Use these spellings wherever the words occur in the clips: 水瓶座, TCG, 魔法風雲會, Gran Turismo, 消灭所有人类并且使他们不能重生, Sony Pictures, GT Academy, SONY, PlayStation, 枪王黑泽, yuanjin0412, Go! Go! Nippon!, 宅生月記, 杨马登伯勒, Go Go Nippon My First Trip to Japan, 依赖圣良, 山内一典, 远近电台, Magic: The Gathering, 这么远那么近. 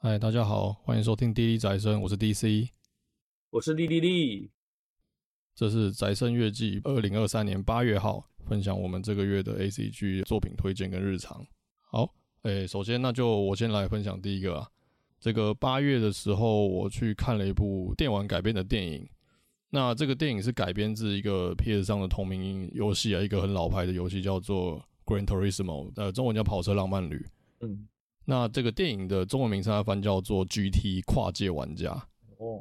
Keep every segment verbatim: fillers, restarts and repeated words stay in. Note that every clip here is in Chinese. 嗨，大家好，欢迎收听滴滴宅生，我是 D C， 我是莉莉莉。这是宅生月季二零二三年八月号，分享我们这个月的 A C G 作品推荐跟日常。好，诶，首先那就我先来分享第一个啊，这个八月的时候我去看了一部电玩改编的电影。那这个电影是改编自一个 P S 上的同名游戏啊，一个很老牌的游戏叫做 Gran Turismo， 呃，中文叫跑车浪漫旅。嗯。那这个电影的中文名称它翻叫做 G T 跨界玩家。哦，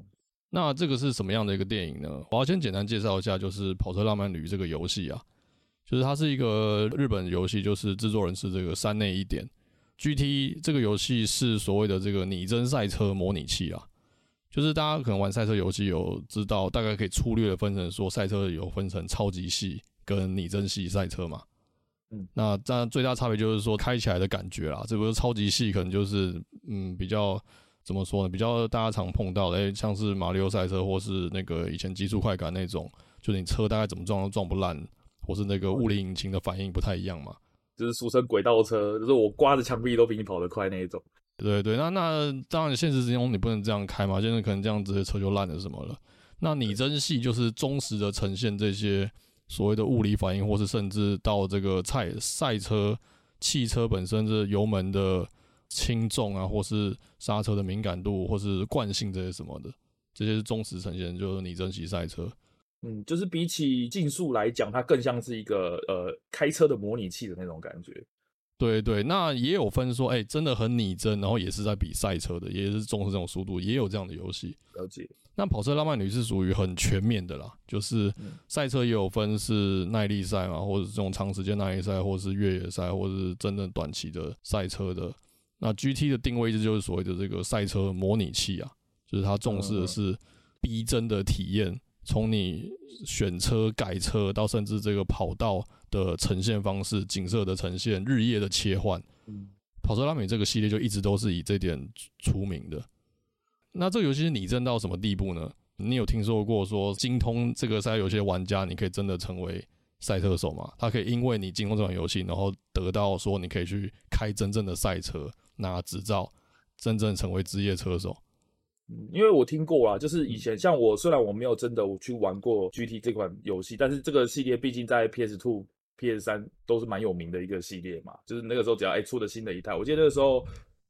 那这个是什么样的一个电影呢？我要先简单介绍一下，就是跑车浪漫旅这个游戏啊，就是它是一个日本游戏，就是制作人是这个山内一典。G T 这个游戏是所谓的这个拟真赛车模拟器啊，就是大家可能玩赛车游戏有知道，大概可以粗略的分成说，赛车有分成超级系跟拟真系赛车嘛。嗯，那最大差别就是说开起来的感觉啦，这不是超级系可能就是嗯比较怎么说呢，比较大家常碰到的、欸、像是马里奥赛车或是那个以前极速快感那种，就是你车大概怎么撞都撞不烂，或是那个物理引擎的反应不太一样嘛，就是俗称轨道车，就是我刮着墙壁都比你跑得快那一种。对对，那那当然现实之中你不能这样开嘛，现在可能这样子车就烂了什么了。那拟真系就是忠实的呈现这些所谓的物理反应，或是甚至到这个赛赛车、汽车本身这油门的轻重啊，或是刹车的敏感度，或是惯性这些什么的，这些是忠实呈现，就是拟真系赛车。嗯，就是比起竞速来讲，它更像是一个呃开车的模拟器的那种感觉。对对，那也有分说，哎、欸，真的很拟真，然后也是在比赛车的，也是重视这种速度，也有这样的游戏。了解。那跑车浪漫旅是属于很全面的啦，就是赛车也有分是耐力赛嘛，或者这种长时间耐力赛，或是越野赛，或是真正短期的赛车的。那 G T 的定位就是所谓的这个赛车模拟器啊，就是它重视的是逼真的体验，从你选车、改车到甚至这个跑道的呈现方式、景色的呈现、日夜的切换，嗯、跑车拉美这个系列就一直都是以这点出名的。那这个游戏是拟真到什么地步呢？你有听说过说精通这个赛车游戏的玩家，你可以真的成为赛车手吗？他可以因为你精通这款游戏，然后得到说你可以去开真正的赛车，拿执照，真正成为职业车手。因为我听过啦，就是以前像我，虽然我没有真的我去玩过 G T 这款游戏，但是这个系列毕竟在 P S 二、P S 三 都是蛮有名的一个系列嘛。就是那个时候只要哎、欸、出了新的一代，我记得那个时候，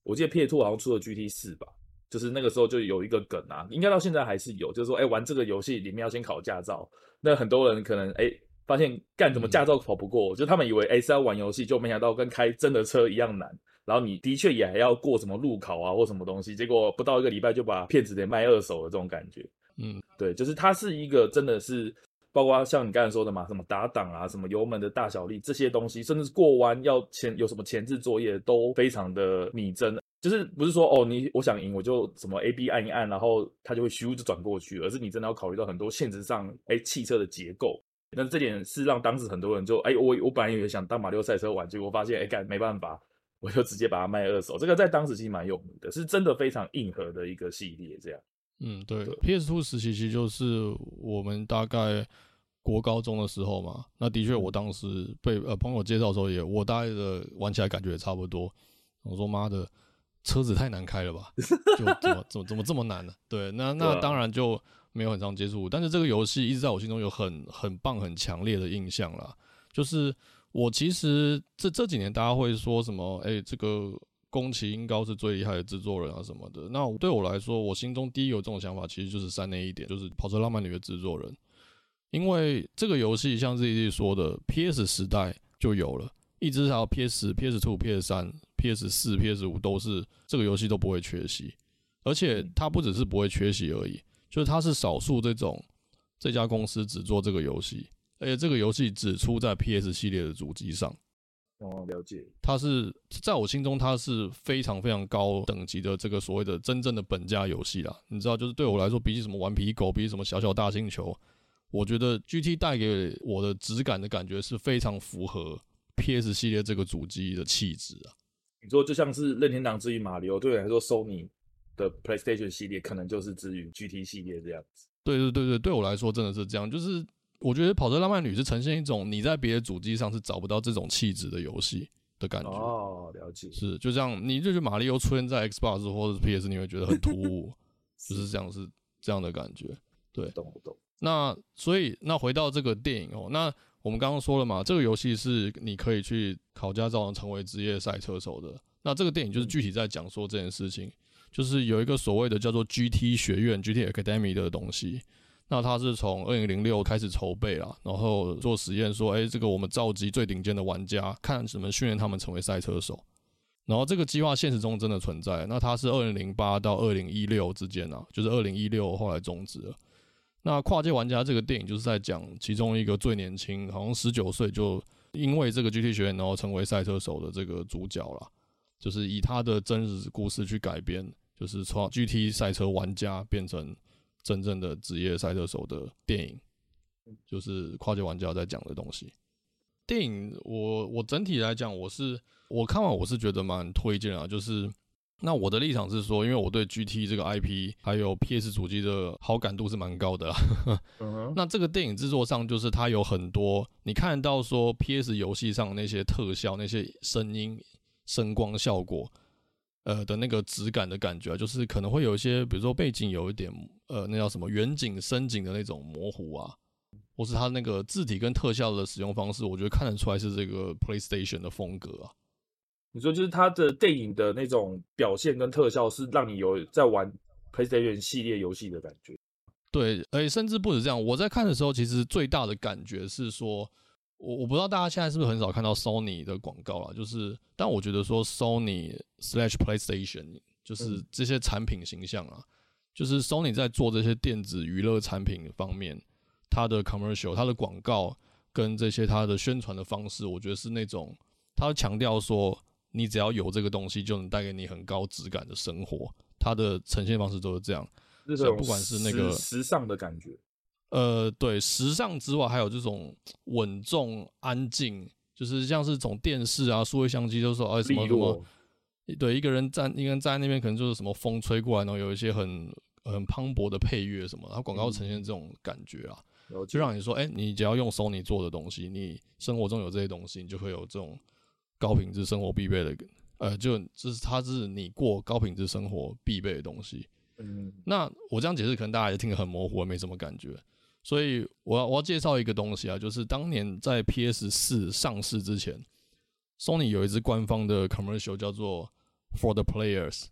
我记得 P S 二 好像出了 G T 四 吧，就是那个时候就有一个梗啊，应该到现在还是有，就是说哎、欸、玩这个游戏里面要先考驾照，那很多人可能哎、欸、发现干怎么驾照跑不过，就他们以为哎、欸、是要玩游戏，就没想到跟开真的车一样难。然后你的确也还要过什么路考啊或什么东西，结果不到一个礼拜就把片子给卖二手的这种感觉。嗯，对，就是它是一个真的是包括像你刚才说的嘛，什么打档啊，什么油门的大小力这些东西，甚至过弯要前有什么前置作业都非常的拟真，就是不是说哦你我想赢我就什么 A B 按一按然后它就会咻就转过去，而是你真的要考虑到很多现实上哎汽车的结构。那这点是让当时很多人就哎我我本来也想当马里奥赛车玩，结果发现哎干没办法。我就直接把它卖二手，这个在当时其实蛮有名的，是真的非常硬核的一个系列，这样。嗯，对。P S 二 时期其实就是我们大概国高中的时候嘛，那的确我当时被呃朋友介绍的时候也，我大概的玩起来感觉也差不多。我说妈的，车子太难开了吧？就怎么怎么怎么这么难呢、啊？对，那那当然就没有很常接触，但是这个游戏一直在我心中有很很棒、很强烈的印象啦，就是。我其实这这几年大家会说什么？哎，这个宫崎英高是最厉害的制作人啊什么的。那对我来说，我心中第一有这种想法，其实就是山内一典，就是《跑车浪漫旅》的制作人。因为这个游戏像自己说的 ，P S 时代就有了，一直到 P S 、P S 二、P S 三、P S 四、P S 五 都是这个游戏都不会缺席。而且它不只是不会缺席而已，就是它是少数这种这家公司只做这个游戏。而且这个游戏只出在 P S 系列的主机上。哦，了解。它是在我心中，它是非常非常高等级的这个所谓的真正的本家游戏啦。你知道，就是对我来说，比起什么顽皮狗，比起什么小小大星球，我觉得 G T 带给我的质感的感觉是非常符合 P S 系列这个主机的气质啊。你说就像是任天堂之于马里奥，对我来说 ，Sony 的 PlayStation 系列可能就是之于 G T 系列这样子。对对对对，对我来说真的是这样，就是。我觉得跑车浪漫旅是呈现一种你在别的主机上是找不到这种气质的游戏，的感觉。哦，了解。是，就像你就觉得马里奥出现在 Xbox 或者 P S， 你会觉得很突兀，就是这样是这样的感觉。对，懂不懂？那所以那回到这个电影哦，那我们刚刚说了嘛，这个游戏是你可以去考驾照成为职业赛车手的。那这个电影就是具体在讲说这件事情，就是有一个所谓的叫做 G T 学院 G T Academy 的东西。那它是从二零零六开始筹备啦，然后做实验说，哎，这个我们召集最顶尖的玩家，看怎么训练他们成为赛车手。然后这个计划现实中真的存在，那它是二零零八到二零一六之间啊，就是二零一六后来终止了。那跨界玩家这个电影就是在讲其中一个最年轻，好像十九岁就因为这个 G T 学院然后成为赛车手的这个主角啦，就是以他的真实故事去改编，就是从 G T 赛车玩家变成真正的职业赛车手的电影，就是跨界玩家在讲的东西。电影我我整体来讲，我是我看完我是觉得蛮推荐啊。就是那我的立场是说，因为我对 G T 这个 I P 还有 P S 主机的好感度是蛮高的啦uh-huh. 那这个电影制作上，就是它有很多你看到说 P S 游戏上那些特效、那些声音、声光效果呃的那个质感的感觉、啊、就是可能会有一些，比如说背景有一点呃那叫什么远景深景的那种模糊啊，或是它那个字体跟特效的使用方式，我觉得看得出来是这个 PlayStation 的风格啊。你说就是它的电影的那种表现跟特效是让你有在玩 PlayStation 系列游戏的感觉。对，而甚至不止这样，我在看的时候其实最大的感觉是说，我我不知道大家现在是不是很少看到 Sony 的广告啦，就是但我觉得说 Sony slash PlayStation 就是这些产品形象啦、嗯、就是 Sony 在做这些电子娱乐产品方面，它的 commercial 它的广告跟这些它的宣传的方式，我觉得是那种它强调说你只要有这个东西就能带给你很高质感的生活，它的呈现方式都是这样，所以不管是那个时尚的感觉，呃，对，时尚之外还有这种稳重、安静，就是像是从电视啊、数位相机，就是说哎什么什么，对，一个人站一个人站在那边，可能就是什么风吹过来，然后有一些很很磅礴的配乐什么，它广告呈现这种感觉啊，嗯、就让你说，哎、欸，你只要用 Sony 做的东西，你生活中有这些东西，你就会有这种高品质生活必备的，呃，就就是它是你过高品质生活必备的东西。嗯，那我这样解释，可能大家也听得很模糊，没什么感觉。所以我要我要介绍一个东西啊，就是当年在 P S 四 上市之前 ，Sony 有一支官方的 commercial 叫做 For the Players，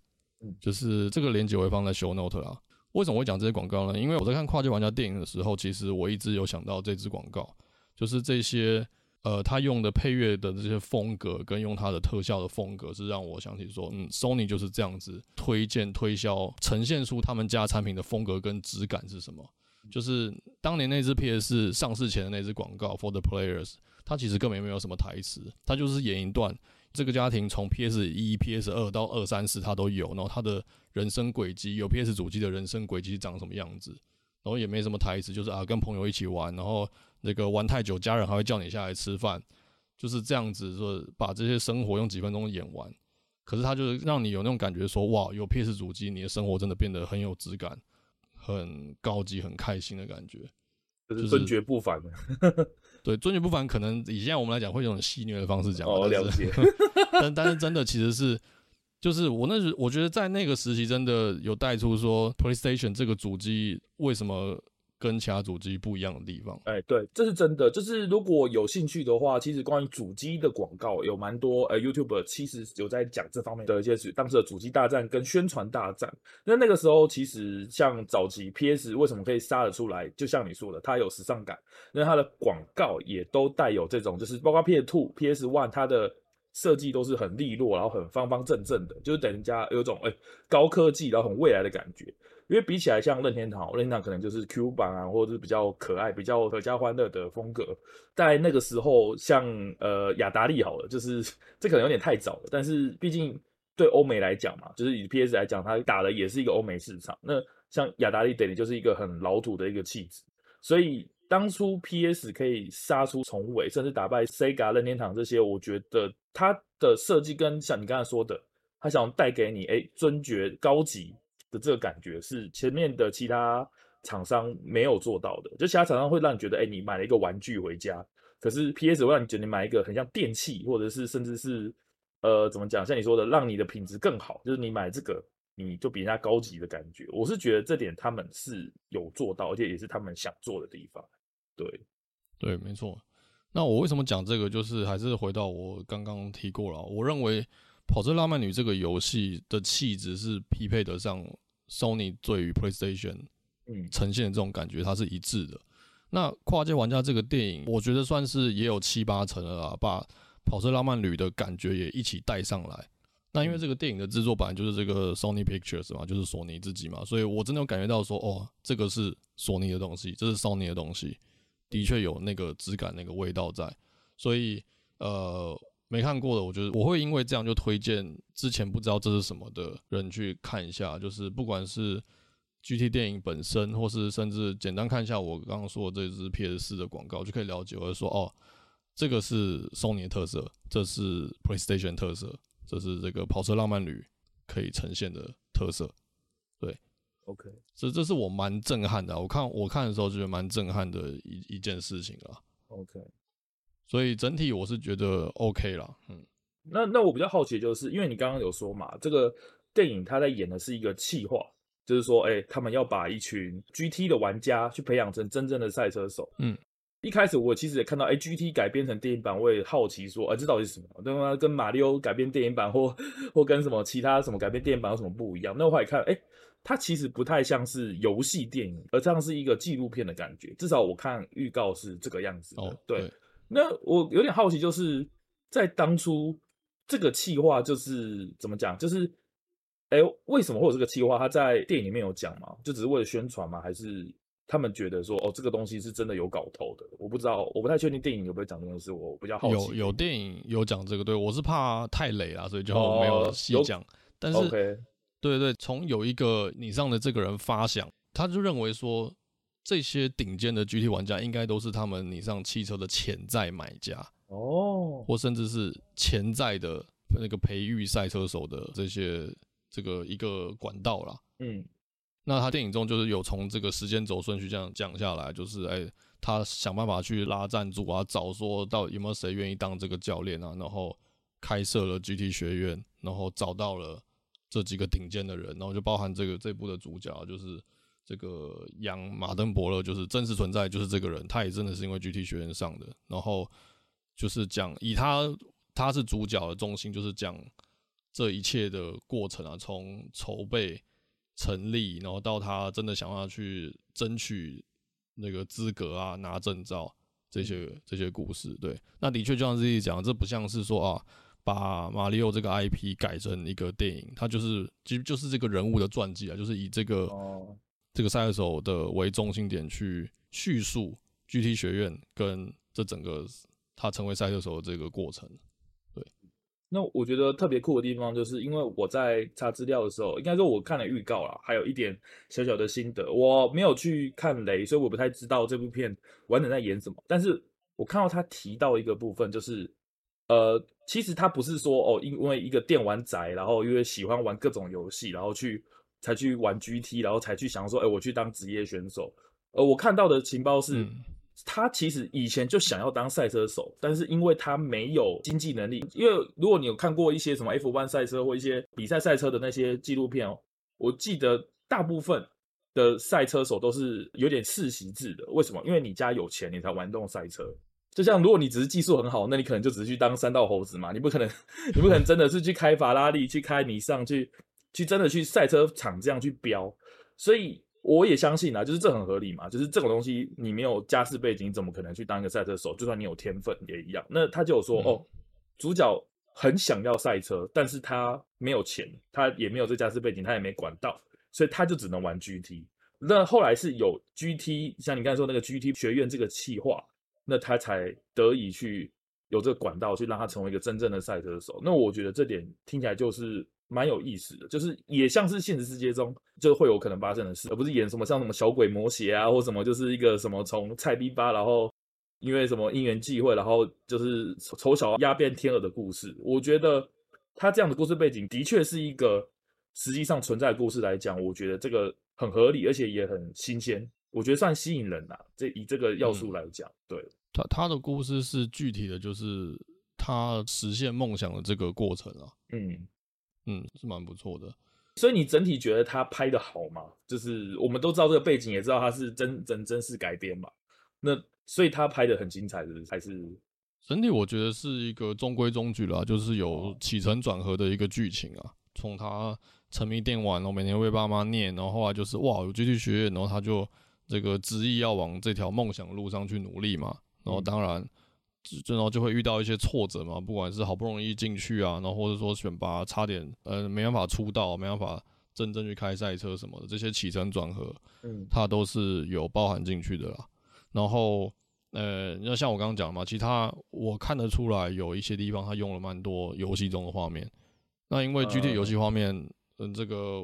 就是这个连结我会放在 show note 啦。为什么我会讲这些广告呢？因为我在看跨界玩家电影的时候，其实我一直有想到这支广告，就是这些呃他用的配乐的这些风格跟用他的特效的风格，是让我想起说，嗯 ，Sony 就是这样子推荐推销，呈现出他们家产品的风格跟质感是什么。就是当年那支 P S 上市前的那支广告 For the Players， 它其实根本没有什么台词，它就是演一段这个家庭从 P S 一 P S 二 到二三四它都有，然后它的人生轨迹，有 P S 主机的人生轨迹长什么样子，然后也没什么台词，就是啊跟朋友一起玩，然后那个玩太久家人还会叫你下来吃饭，就是这样子说把这些生活用几分钟演完。可是它就是让你有那种感觉说，哇，有 P S 主机你的生活真的变得很有质感，很高级、很开心的感觉，就是尊爵不凡。对，尊爵不凡可能以现在我们来讲会用戏谑的方式讲，哦，了解。但但是真的其实是，就是我那我觉得在那个时期真的有带出说 PlayStation 这个主机为什么跟其他主机不一样的地方。哎，对，这是真的。就是如果有兴趣的话，其实关于主机的广告有蛮多，呃 YouTuber 其实有在讲这方面的一些当时的主机大战跟宣传大战。那那个时候其实像早期 P S 为什么可以杀得出来，就像你说的，它有时尚感，那它的广告也都带有这种，就是包括 P S 二 P S 一 它的设计都是很利落，然后很方方正正的，就是等人家有种哎、欸、高科技然后很未来的感觉。因为比起来像任天堂，任天堂可能就是 Q 版啊，或者是比较可爱、比较合家欢乐的风格。在那个时候，像呃雅达利好了，就是这可能有点太早了，但是毕竟对欧美来讲嘛，就是以 P S 来讲，它打的也是一个欧美市场。那像雅达利等于就是一个很老土的一个气质，所以当初 P S 可以杀出重围，甚至打败 Sega、任天堂这些，我觉得它的设计跟像你刚才说的，它想带给你哎尊爵、高级的这个感觉，是前面的其他厂商没有做到的。就其他厂商会让你觉得，哎、欸，你买了一个玩具回家，可是 P S 会让你觉得你买一个很像电器，或者是甚至是呃怎么讲，像你说的，让你的品质更好，就是你买这个你就比人家高级的感觉。我是觉得这点他们是有做到，而且也是他们想做的地方。对对，没错。那我为什么讲这个，就是还是回到我刚刚提过了，我认为跑车浪漫女这个游戏的气质是匹配得上 Sony 对于 PlayStation 呈现的这种感觉，它是一致的。那跨界玩家这个电影，我觉得算是也有七八成了啦，把跑车浪漫旅的感觉也一起带上来。那因为这个电影的制作版就是这个 Sony Pictures 嘛，就是索尼自己嘛，所以我真的有感觉到说，哦，这个是索尼的东西，这是 Sony 的东西，的确有那个质感、那个味道在。所以呃，没看过的，我觉得我会因为这样就推荐之前不知道这是什么的人去看一下，就是不管是G T 电影本身，或是甚至简单看一下我刚刚说的这支 P S 四 的广告，就可以了解我说，哦，这个是 Sony 的特色，这是 PlayStation 特色，这是这个跑车浪漫旅可以呈现的特色。对 ，OK， 这这是我蛮震撼的、啊，我看我看的时候觉得蛮震撼的一一件事情啦。OK， 所以整体我是觉得 OK 啦。嗯，那那我比较好奇就是，因为你刚刚有说嘛，这个电影它在演的是一个企划。就是说，哎、欸，他们要把一群 G T 的玩家去培养成真正的赛车手。嗯，一开始我其实也看到，哎、欸、，G T 改编成电影版，我也好奇说，哎、欸，这到底是什么？对吗？跟马里奥改编电影版或或跟什么其他什么改编电影版有什么不一样？那我后来看，哎、欸，它其实不太像是游戏电影，而像是一个纪录片的感觉。至少我看预告是这个样子的、哦對。对，那我有点好奇，就是在当初这个企划就是怎么讲，就是。哎、欸，为什么会有这个企划？他在电影里面有讲吗？就只是为了宣传吗？还是他们觉得说，哦，这个东西是真的有搞头的？我不知道，我不太确定电影有没有讲这个事，我比较好奇。有有电影有讲这个，对，我是怕太累啦，所以就没有细讲、哦。但是， okay. 对对，从有一个你上的这个人发想，他就认为说，这些顶尖的 G T 玩家应该都是他们你上汽车的潜在买家哦，或甚至是潜在的那个培育赛车手的这些。这个一个管道啦，嗯，那他电影中就是有从这个时间轴顺序这样讲下来，就是哎、欸，他想办法去拉赞助啊，找说到底有没有谁愿意当这个教练啊，然后开设了 G T 学院，然后找到了这几个顶尖的人，然后就包含这个这部的主角、啊、就是这个杨马登伯勒，就是真实存在，就是这个人，他也真的是因为 G T 学院上的，然后就是讲以他他是主角的中心，就是讲。这一切的过程啊，从筹备、成立，然后到他真的想要去争取那个资格啊、拿证照这些这些故事，对，那的确就像自己讲，这不像是说啊，把马里奥这个 I P 改成一个电影，它就是其实就是这个人物的传记啊，就是以这个、哦、这个赛车手的为中心点去叙述 G T 学院跟这整个他成为赛车手的这个过程。那我觉得特别酷的地方，就是因为我在查资料的时候，应该说我看了预告啦，还有一点小小的心得，我没有去看雷，所以我不太知道这部片完整在演什么。但是我看到他提到一个部分，就是呃，其实他不是说哦，因为一个电玩宅，然后因为喜欢玩各种游戏，然后去才去玩 G T， 然后才去想说，哎、欸，我去当职业选手。呃，我看到的情报是。嗯他其实以前就想要当赛车手，但是因为他没有经济能力。因为如果你有看过一些什么 F 一 赛车或一些比赛赛车的那些纪录片哦，我记得大部分的赛车手都是有点世袭制的。为什么？因为你家有钱，你才玩动赛车。就像如果你只是技术很好，那你可能就只是去当山道猴子嘛，你不可能，你不可能真的是去开法拉利、去开尼桑、去去真的去赛车场这样去飙，所以。我也相信啦，就是这很合理嘛，就是这种东西你没有家世背景，怎么可能去当一个赛车手？就算你有天分也一样。那他就有说、嗯、哦，主角很想要赛车，但是他没有钱，他也没有这家世背景，他也没管道，所以他就只能玩 G T。那后来是有 G T， 像你刚才说那个 G T 学院这个企划，那他才得以去有这个管道，去让他成为一个真正的赛车手。那我觉得这点听起来就是。蛮有意思的，就是也像是现实世界中就会有可能发生的事，而不是演什么像什么小鬼魔鞋啊，或什么就是一个什么从菜逼吧，然后因为什么因缘际会，然后就是丑小鸭变天鹅的故事。我觉得他这样的故事背景的确是一个实际上存在的故事来讲，我觉得这个很合理，而且也很新鲜，我觉得算吸引人啦、啊。这以这个要素来讲，嗯、对他他的故事是具体的，就是。他实现梦想的这个过程啊。嗯嗯，是蛮不错的。所以你整体觉得他拍的好吗？就是我们都知道这个背景，也知道他是真真真实改编嘛。那所以他拍的很精彩，是不是？还是整体我觉得是一个中规中矩啦，就是有起承转合的一个剧情啊。从他沉迷电玩，然后每天为爸妈念，然后后来就是哇有继续学业，然后他就这个执意要往这条梦想路上去努力嘛。然后当然。嗯然后就会遇到一些挫折嘛，不管是好不容易进去啊，然后或者说选拔差点呃没办法出道，没办法真正去开赛车什么的，这些起承转合，嗯，它都是有包含进去的啦。然后呃，那像我刚刚讲嘛，其他我看得出来有一些地方它用了蛮多游戏中的画面。那因为 G T 游戏画面，嗯、呃，这个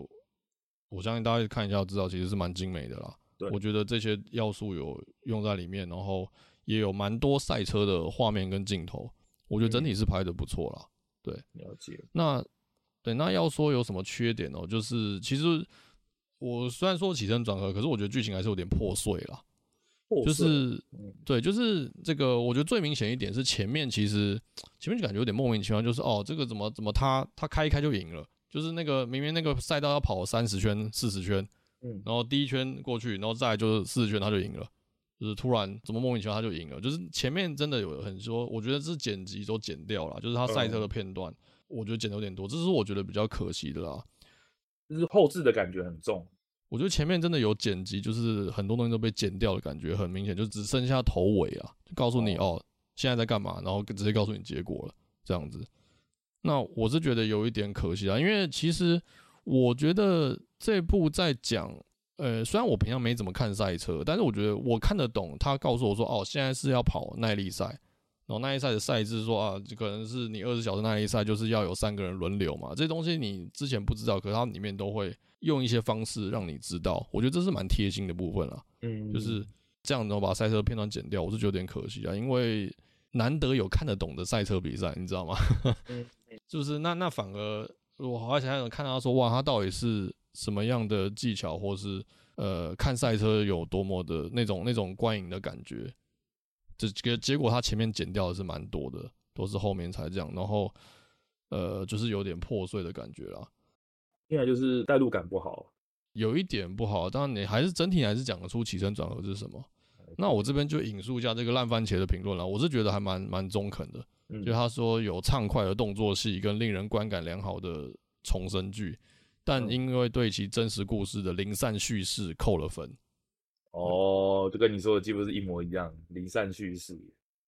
我相信大家看一下就知道，其实是蛮精美的啦。对，我觉得这些要素有用在里面，然后。也有蛮多赛车的画面跟镜头，我觉得整体是拍的不错啦。嗯、对，了解。那对，那要说有什么缺点哦，就是其实我虽然说起承转合，可是我觉得剧情还是有点破碎啦。破碎。就是、嗯、对，就是这个，我觉得最明显一点是前面其实前面就感觉有点莫名其妙，就是哦，这个怎么怎么他他开一开就赢了，就是那个明明那个赛道要跑三十圈四十圈，嗯，然后第一圈过去，然后再来就是四十圈他就赢了。就是突然怎么莫名其妙他就赢了，就是前面真的有很多，我觉得是剪辑都剪掉了，就是他赛车的片段，嗯、我觉得剪的有点多，这是我觉得比较可惜的啦。就是后置的感觉很重，我觉得前面真的有剪辑，就是很多东西都被剪掉的感觉很明显，就只剩下头尾啊，就告诉你 哦, 哦现在在干嘛，然后直接告诉你结果了这样子。那我是觉得有一点可惜啦，因为其实我觉得这部在讲。呃，虽然我平常没怎么看赛车，但是我觉得我看得懂。他告诉我说，哦，现在是要跑耐力赛，然后耐力赛的赛制说啊，可能是你二十小时耐力赛，就是要有三个人轮流嘛。这东西你之前不知道，可是它里面都会用一些方式让你知道。我觉得这是蛮贴心的部分啦。嗯，就是这样，然后把赛车片段剪掉，我是觉得有点可惜啊，因为难得有看得懂的赛车比赛，你知道吗？就是那那反而我好好想想看他说，哇，他到底是。什么样的技巧，或是呃看赛车有多么的那种那种观影的感觉，这个结果他前面剪掉的是蛮多的，都是后面才这样，然后呃就是有点破碎的感觉啦。另外就是代入感不好，有一点不好，当然你还是整体还是讲得出起承转合是什么。那我这边就引述一下这个烂番茄的评论啦，我是觉得还蛮蛮中肯的，嗯、就他说有畅快的动作戏跟令人观感良好的重生剧。但因为对其真实故事的零散叙事扣了分。哦，就跟你说的几乎是一模一样，零散叙事。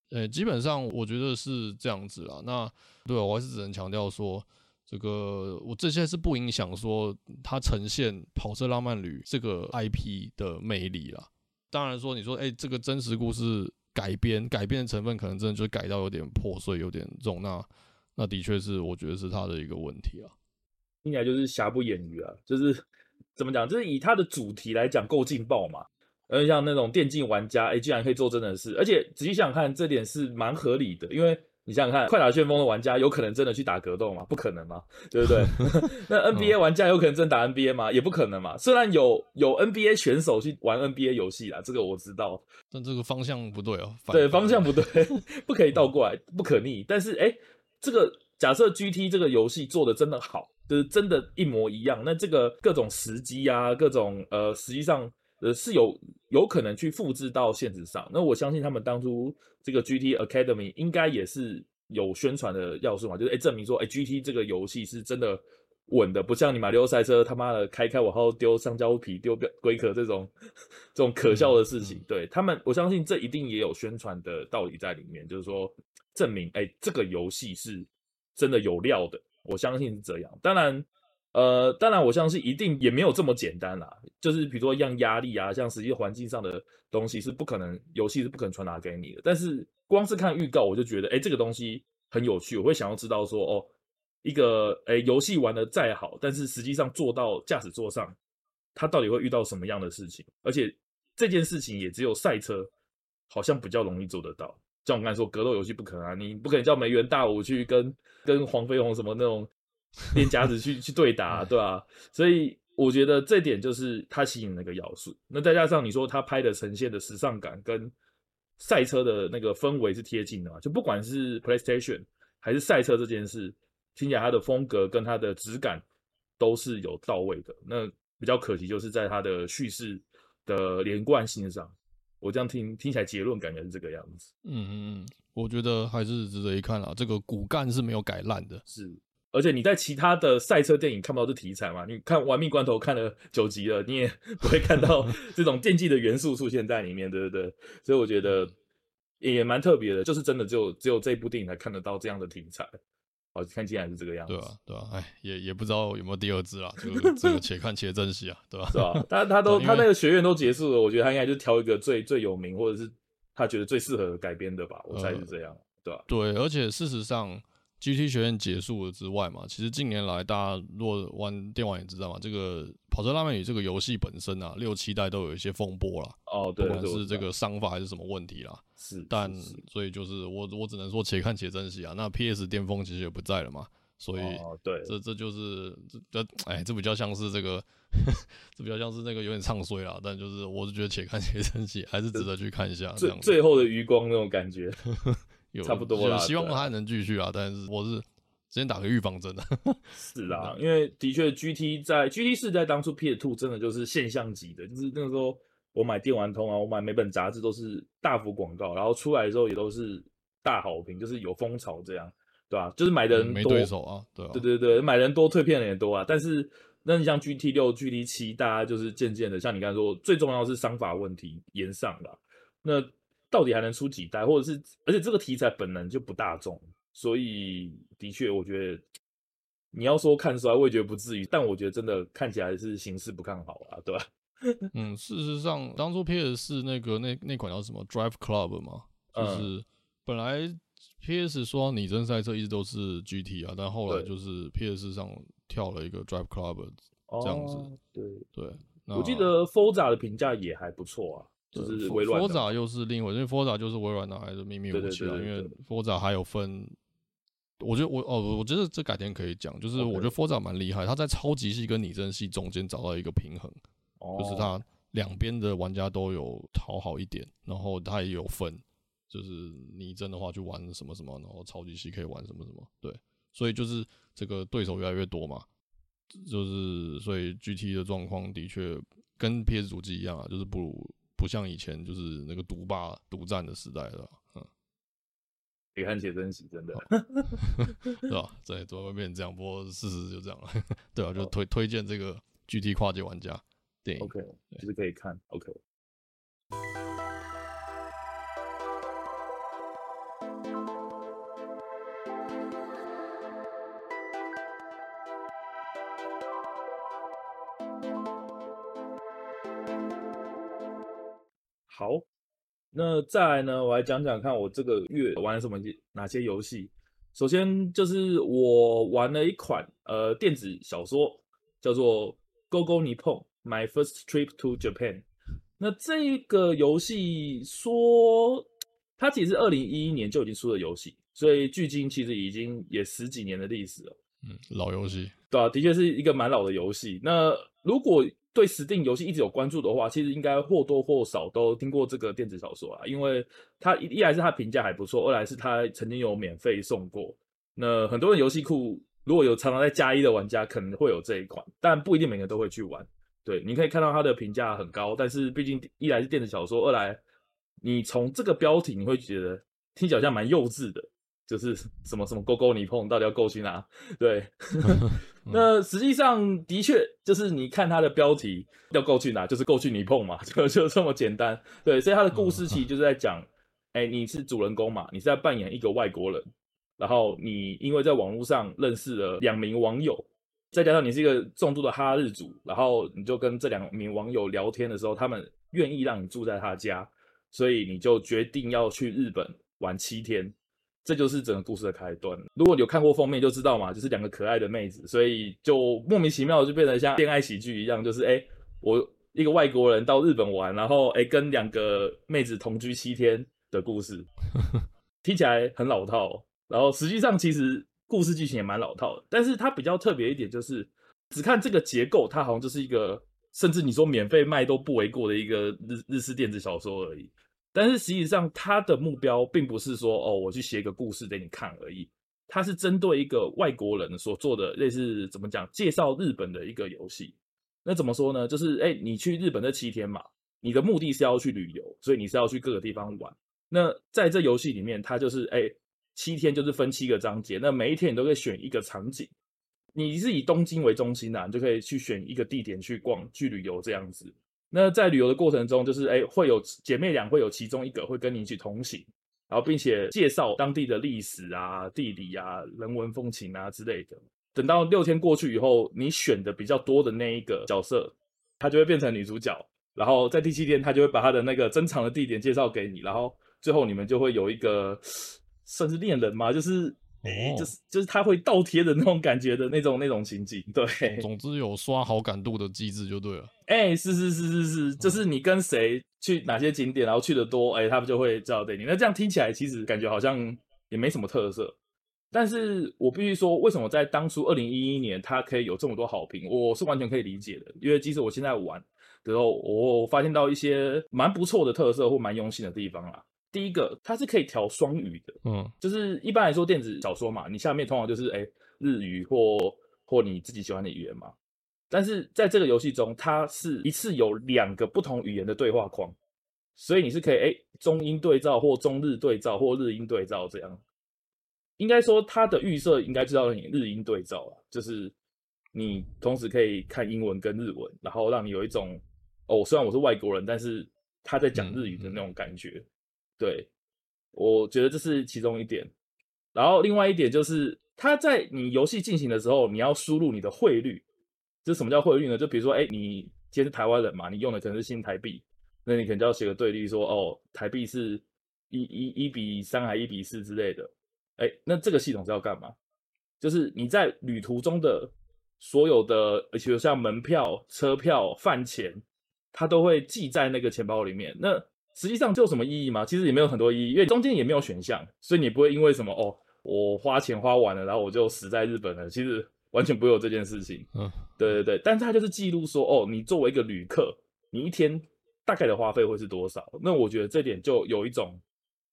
呃，基本上我觉得是这样子啦。那对我还是只能强调说，这个我这些是不影响说它呈现《跑车浪漫旅》这个 I P 的魅力啦。当然说，你说哎、欸，这个真实故事改编改编的成分可能真的就改到有点破碎，有点重。那那的确是我觉得是它的一个问题啦。听起来就是瑕不掩瑜啊，就是怎么讲，就是以它的主题来讲够劲爆嘛，而且像那种电竞玩家，哎、欸，居然可以做真的事，而且仔细想想看，这点是蛮合理的，因为你想想看，快打旋风的玩家有可能真的去打格斗吗？不可能嘛，对不对？那 N B A 玩家有可能真的打 N B A 吗？也不可能嘛。虽然有有 N B A 选手去玩 N B A 游戏啦，这个我知道，但这个方向不对哦，对，方向不对，不可以倒过来，不可逆。但是哎、欸，这个假设 G T 这个游戏做的真的好。就是真的一模一样，那这个各种时机啊，各种呃，实际上呃是有有可能去复制到现实上。那我相信他们当初这个 G T Academy 应该也是有宣传的要素嘛，就是哎、欸、证明说哎、欸、G T 这个游戏是真的稳的，不像你马里奥赛车他妈的开开我后丢橡胶皮丢龟壳这种这种可笑的事情。对他们，我相信这一定也有宣传的道理在里面，就是说证明哎、欸、这个游戏是真的有料的。我相信是这样，当然，呃，当然，我相信一定也没有这么简单啦。就是比如说，像压力啊，像实际环境上的东西是不可能，游戏是不可能传达给你的。但是光是看预告，我就觉得，哎、欸，这个东西很有趣，我会想要知道说，哦，一个哎游戏玩的再好，但是实际上坐到驾驶座上，他到底会遇到什么样的事情？而且这件事情也只有赛车好像比较容易做得到。像我刚才说，格斗游戏不可能啊，你不可能叫梅原大武去跟跟黄飞鸿什么那种练家子去去对打、啊，对吧、啊？所以我觉得这点就是他吸引那个要素。那再加上你说他拍的呈现的时尚感跟赛车的那个氛围是贴近的嘛，就不管是 PlayStation 还是赛车这件事，听起来他的风格跟他的质感都是有到位的。那比较可惜就是在他的叙事的连贯性上，我这样听听起来结论感觉是这个样子。嗯嗯，我觉得还是值得一看啦，这个骨干是没有改烂的。是，而且你在其他的赛车电影看不到这题材嘛？你看玩命关头看了九集了，你也不会看到这种电竞的元素出现在里面，对不对？所以我觉得也蛮特别的，就是真的只有只有这部电影才看得到这样的题材。好，看起来是这个样子。对啊，对啊，哎，也也不知道有没有第二支啦，这个这个且看且珍惜啊，对吧？是啊，他他都他那个学院都结束了，我觉得他应该就挑一个最最有名或者是他觉得最适合改编的吧，我猜是这样，呃、对吧、啊？对，而且事实上 ，G T 学院结束了之外嘛，其实近年来大家如果玩电玩也知道嘛，这个跑车辣妹女这个游戏本身啊，六七代都有一些风波啦，哦，对，不管是这个商法还是什么问题啦。是，但所以就是我我只能说且看且珍惜啊。那 P S 巅峰其实也不在了嘛，所以对，这这就是这哎，这比较像是这个，呵呵这比较像是那个有点唱衰啦。但就是我是觉得且看且珍惜，还是值得去看一下。最最后的余光那种感觉，有差不多啦。希望它能继续啊，但是我是先打个预防针的。是啦，因为的确 G T 在 G T 四在当初 P S 二 真的就是现象级的，就是那个时候。我买电玩通啊，我买每本杂志都是大幅广告，然后出来的时候也都是大好评，就是有风潮这样，对吧、啊？就是买的人多，嗯、没对手啊，对啊，对对对，买的人多，退片的人也多啊。但是，那你像 G T 六、G T 七，大家就是渐渐的，像你刚才说，最重要的是商法问题延上了。那到底还能出几代，或者是，而且这个题材本来就不大众，所以的确，我觉得。你要说看衰，我也觉得不至于，但我觉得真的看起来是形势不看好啦，对吧、啊？嗯，事实上，当初 P S 那个那那款叫什么 Drive Club 嘛，就是本来 P S 说拟真赛车一直都是 G T 啊，但后来就是 P S 上跳了一个 Drive Club 这样子。哦、对对，我记得 Forza 的评价也还不错啊。就是微软 Forza 又是另外，因为 Forza 就是微软的还是秘密武器啊，因为 Forza 还有分。我觉得我哦，我觉得这改天可以讲，就是我觉得 Forza 蛮厉害，他在超级系跟拟真系中间找到一个平衡， oh. 就是他两边的玩家都有讨好一点，然后他也有分，就是拟真的话去玩什么什么，然后超级系可以玩什么什么，对，所以就是这个对手越来越多嘛，就是所以 G T 的状况的确跟 P S 主机一样啊，就是不不像以前就是那个独霸独占的时代了、啊。且看且珍惜，真的，对吧、啊？对，怎么会变成这样？不过事实就这样了，对啊，就推、oh. 推荐这个 G T 跨界玩家电影 ，OK， 其实可以看 ，OK。好。那再来呢，我来讲讲看我这个月玩了什么哪些游戏。首先就是我玩了一款呃电子小说，叫做 Go Go Nippon My First Trip to Japan。那这个游戏说它其实是二零一一年就已经出的游戏，所以距今其实已经也十几年的历史了。嗯，老游戏，对啊，的确是一个蛮老的游戏。那如果对 Steam 游戏一直有关注的话，其实应该或多或少都听过这个电子小说啊，因为它一来是它评价还不错，二来是它曾经有免费送过。那很多人游戏库如果有常常在加一的玩家，可能会有这一款，但不一定每个人都会去玩。对，你可以看到它的评价很高，但是毕竟一来是电子小说，二来你从这个标题你会觉得听起来好像蛮幼稚的。就是什么什么勾勾你碰到底要勾去哪？对，那实际上的确就是你看它的标题要勾去哪，就是勾去你碰嘛，就就这么简单。对，所以它的故事其实就是在讲，哎、欸，你是主人公嘛，你是在扮演一个外国人，然后你因为在网络上认识了两名网友，再加上你是一个重度的哈日族，然后你就跟这两名网友聊天的时候，他们愿意让你住在他家，所以你就决定要去日本玩七天。这就是整个故事的开端。如果你有看过封面就知道嘛，就是两个可爱的妹子，所以就莫名其妙的就变成像恋爱喜剧一样，就是哎，我一个外国人到日本玩，然后哎跟两个妹子同居七天的故事，听起来很老套、哦。然后实际上其实故事剧情也蛮老套的，但是它比较特别一点就是，只看这个结构，它好像就是一个甚至你说免费卖都不为过的一个日日式电子小说而已。但是实际上，他的目标并不是说哦，我去写一个故事给你看而已。它是针对一个外国人所做的类似怎么讲介绍日本的一个游戏。那怎么说呢，就是哎，你去日本这七天嘛，你的目的是要去旅游，所以你是要去各个地方玩。那在这游戏里面，它就是哎，七天就是分七个章节，那每一天你都可以选一个场景，你是以东京为中心啊，你就可以去选一个地点去逛去旅游这样子。那在旅游的过程中，就是哎，会有姐妹俩会有其中一个会跟你一起同行，然后并且介绍当地的历史啊、地理啊、人文风情啊之类的。等到六天过去以后，你选的比较多的那一个角色，她就会变成女主角。然后在第七天，她就会把她的那个珍藏的地点介绍给你，然后最后你们就会有一个算是恋人嘛，就是。欸、就是就是他会倒贴的那种感觉的那种那种情景，对。总之有刷好感度的机制就对了。哎、欸，是是是是是，就是你跟谁去哪些景点，然后去的多，哎、欸，他们就会知道对你。那这样听起来其实感觉好像也没什么特色，但是我必须说，为什么在当初二零一一年它可以有这么多好评，我是完全可以理解的，因为即使我现在玩之后，我发现到一些蛮不错的特色或蛮用心的地方啦。第一个，它是可以调双语的，嗯，就是一般来说电子小说嘛，你下面通常就是哎、欸、日语或或你自己喜欢的语言嘛。但是在这个游戏中，它是一次有两个不同语言的对话框，所以你是可以哎、欸、中英对照或中日对照或日英对照这样。应该说它的预设应该知道你日英对照啦，就是你同时可以看英文跟日文，然后让你有一种哦，虽然我是外国人，但是他在讲日语的那种感觉。嗯嗯对，我觉得这是其中一点。然后另外一点就是，它在你游戏进行的时候，你要输入你的汇率。这什么叫汇率呢？就比如说，哎，你今天是台湾人嘛，你用的可能是新台币，那你可能就要写个对率说，哦，台币是一比三还一比四之类的。哎，那这个系统是要干嘛？就是你在旅途中的所有的，比如像门票、车票、饭钱，它都会记在那个钱包里面。那实际上就有什么意义吗？其实也没有很多意义，因为中间也没有选项，所以你不会因为什么哦，我花钱花完了，然后我就死在日本了。其实完全不会有这件事情。嗯，对对对。但是它就是记录说，哦，你作为一个旅客，你一天大概的花费会是多少？那我觉得这点就有一种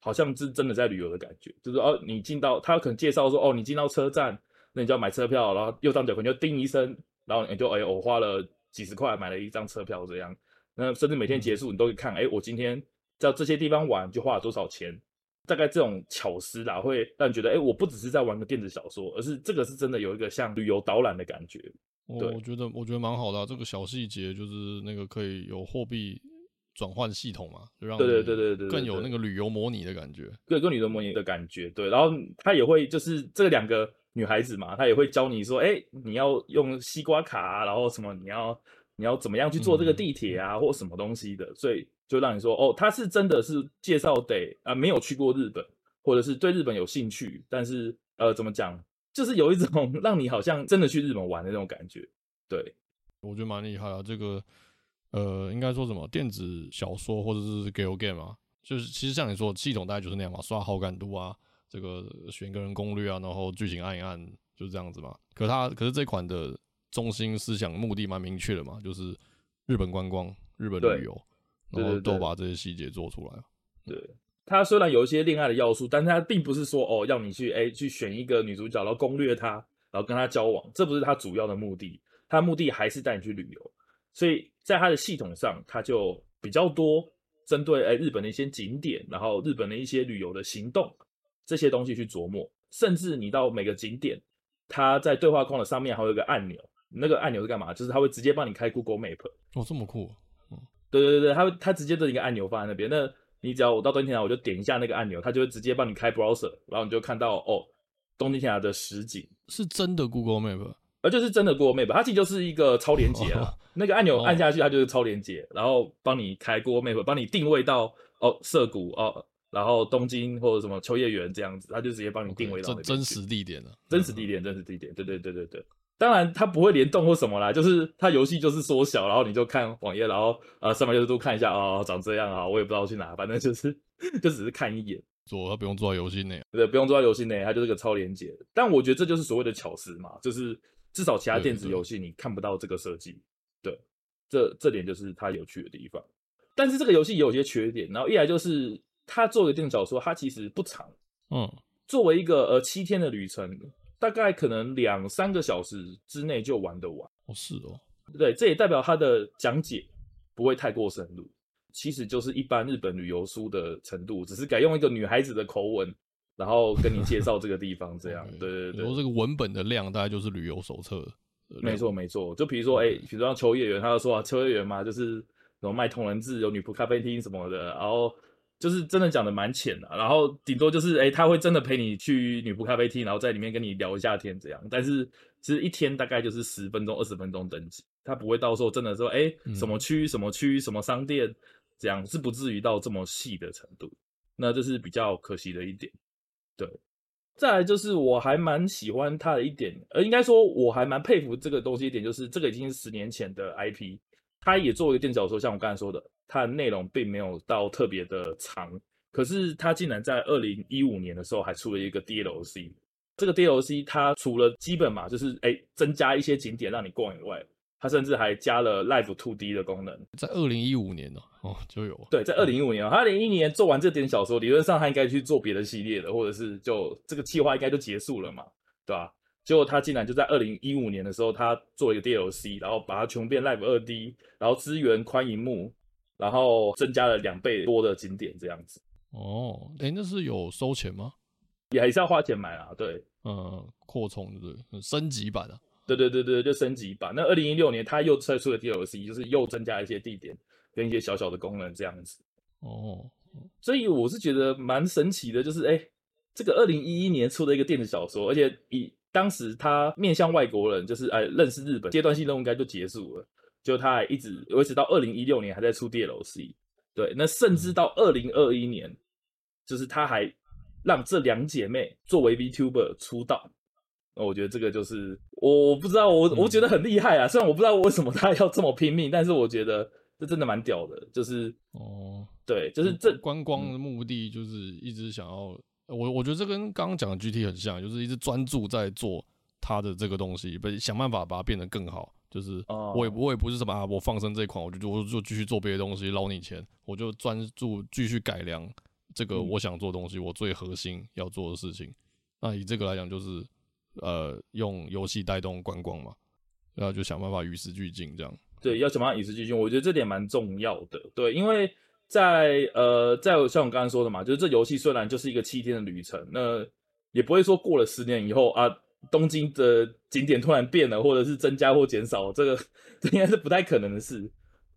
好像是真的在旅游的感觉，就是哦，你进到他可能介绍说，哦，你进到车站，那你就要买车票，然后右上角可能就叮一声，然后你就哎，我花了几十块买了一张车票这样。那甚至每天结束，你都可以看，哎、欸，我今天在这些地方玩就花了多少钱，大概这种巧思啦，会让你觉得，哎、欸，我不只是在玩个电子小说，而是这个是真的有一个像旅游导览的感觉。对，我觉得我觉得蛮好的、啊，这个小细节就是那个可以有货币转换系统嘛，就让你对对对对更有那个旅游模拟的感觉，对，更旅游模拟的感觉，对。然后他也会就是这两个女孩子嘛，他也会教你说，哎、欸，你要用西瓜卡、啊，然后什么你要。你要怎么样去坐这个地铁啊、嗯、或什么东西的，所以就让你说哦，他是真的是介绍得、呃、没有去过日本，或者是对日本有兴趣，但是呃怎么讲，就是有一种让你好像真的去日本玩的那种感觉。对，我觉得蛮厉害啊，这个呃应该说什么电子小说或者是 G O Game 啊，就是其实像你说系统大概就是那样嘛，刷好感度啊，这个选个人攻略啊，然后剧情按一按就是这样子嘛。可是它可是这款的中心思想目的蛮明确的嘛，就是日本观光、日本旅游，然后都把这些细节做出来。对，嗯、它虽然有一些恋爱的要素，但是它并不是说哦，要你去哎、欸、去选一个女主角，然后攻略她，然后跟她交往，这不是它主要的目的。它目的还是带你去旅游，所以在它的系统上，它就比较多针对哎、欸、日本的一些景点，然后日本的一些旅游的行动这些东西去琢磨，甚至你到每个景点，它在对话框的上面还有一个按钮。那个按钮是干嘛？就是它会直接帮你开 Google Map。哦，这么酷、啊！对、嗯、对对对，它它直接的一个按钮放在那边。那你只要我到东京铁塔，我就点一下那个按钮，它就会直接帮你开 browser， 然后你就看到哦，东京铁塔的实景是真的 Google Map， 而就是真的 Google Map， 它其实就是一个超连结啊。哦、那个按钮按下去，它就是超连结，然后帮你开 Google Map， 帮你定位到哦澀谷哦，然后东京或者什么秋叶原这样子，它就直接帮你定位到那边去。Okay， 真实地点啊，真实地点，真实地点，对对对对对。当然，它不会联动或什么啦，就是它游戏就是缩小，然后你就看网页，然后呃三百六十度看一下哦，长这样啊，我也不知道去哪，反正就是就只是看一眼。做它不用做到游戏内，对，不用做到游戏内，它就是个超连结。但我觉得这就是所谓的巧思嘛，就是至少其他电子游戏你看不到这个设计，对，这这点就是它有趣的地方。但是这个游戏也有些缺点，然后一来就是它作为电子小说，它其实不长，嗯。作为一个呃七天的旅程，大概可能两三个小时之内就玩得完。哦，是哦，对，这也代表它的讲解不会太过深入，其实就是一般日本旅游书的程度，只是改用一个女孩子的口吻，然后跟你介绍这个地方这样。对对对，然后这个文本的量大概就是旅游手册。没错没错，就比如说哎，比如说像秋叶原，他就说啊，秋叶原嘛，就是有卖同人志，有女仆咖啡厅什么的，然后就是真的讲的蛮浅的，然后顶多就是哎、欸，他会真的陪你去女仆咖啡厅，然后在里面跟你聊一下天这样。但是其实一天大概就是十分钟、二十分钟等级，他不会到时候真的说哎、欸、什么区、什么区、什么商店这样，是不至于到这么细的程度。那这是比较可惜的一点。对，再来就是我还蛮喜欢他的一点，呃，应该说我还蛮佩服这个东西一点，就是这个已经是十年前的 I P。他也作为一个电子小说，像我刚才说的，他的内容并没有到特别的长，可是他竟然在二零一五年的时候还出了一个 D L C。这个 D L C 它除了基本嘛，就是哎增加一些景点让你逛以外，它甚至还加了 Live 二 D 的功能。在二零一五年哦，哦就有。对，在二零一五年、哦，他二零一一年做完这点小说，理论上他应该去做别的系列的，或者是就这个计划应该就结束了嘛，对吧、啊？结果他竟然就在二零一五年的时候，他做一个 D L C， 然后把它全变 Live 二 D， 然后支援宽萤幕，然后增加了两倍多的景点这样子。哦，哎，那是有收钱吗？也还是要花钱买啦，对，嗯，扩充对不对？升级版啊，对对对对，就升级版。那二零一六年他又推出了 D L C， 就是又增加一些地点跟一些小小的功能这样子。哦，所以我是觉得蛮神奇的，就是哎，这个二零一一年出的一个电子小说，而且以当时他面向外国人，就是哎认识日本阶段性任务应该就结束了，就他还一直维持到二零一六年还在出 D L C， 对，那甚至到二零二一年，就是他还让这两姐妹作为 VTuber 出道，我觉得这个就是我不知道我我觉得很厉害啊，虽然我不知道为什么他要这么拼命，但是我觉得这真的蛮屌的，就是哦，对，就是这观光的目的就是一直想要。我我觉得这跟刚刚讲的 G T 很像，就是一直专注在做他的这个东西，想办法把它变得更好。就是我也我也不是什么啊，我放生这一款，我就我就继续做别的东西捞你钱，我就专注继续改良这个我想做的东西，我最核心要做的事情。那以这个来讲，就是呃用游戏带动观光嘛，然后就想办法与时俱进这样。对，要想办法与时俱进，我觉得这点蛮重要的。对，因为。在呃，在像我刚刚说的嘛，就是这游戏虽然就是一个七天的旅程，那也不会说过了十年以后啊，东京的景点突然变了，或者是增加或减少，这个这应该是不太可能的事。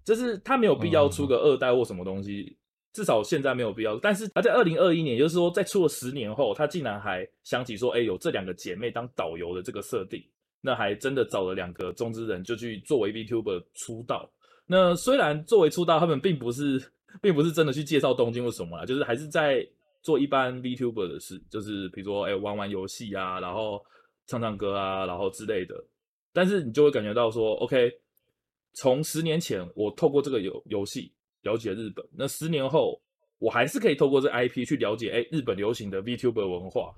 就是他没有必要出个二代或什么东西，嗯、至少现在没有必要。但是他在二零二一年，也就是说在出了十年后，他竟然还想起说，哎、欸，有这两个姐妹当导游的这个设定，那还真的找了两个中之人就去作为 VTuber 出道。那虽然作为出道，他们并不是。并不是真的去介绍东京或什么啦，就是还是在做一般 VTuber 的事，就是比如说哎、欸、玩玩游戏啊，然后唱唱歌啊，然后之类的。但是你就会感觉到说 ，OK， 从十年前我透过这个游游戏了解日本，那十年后我还是可以透过这个 I P 去了解哎、欸、日本流行的 VTuber 文化。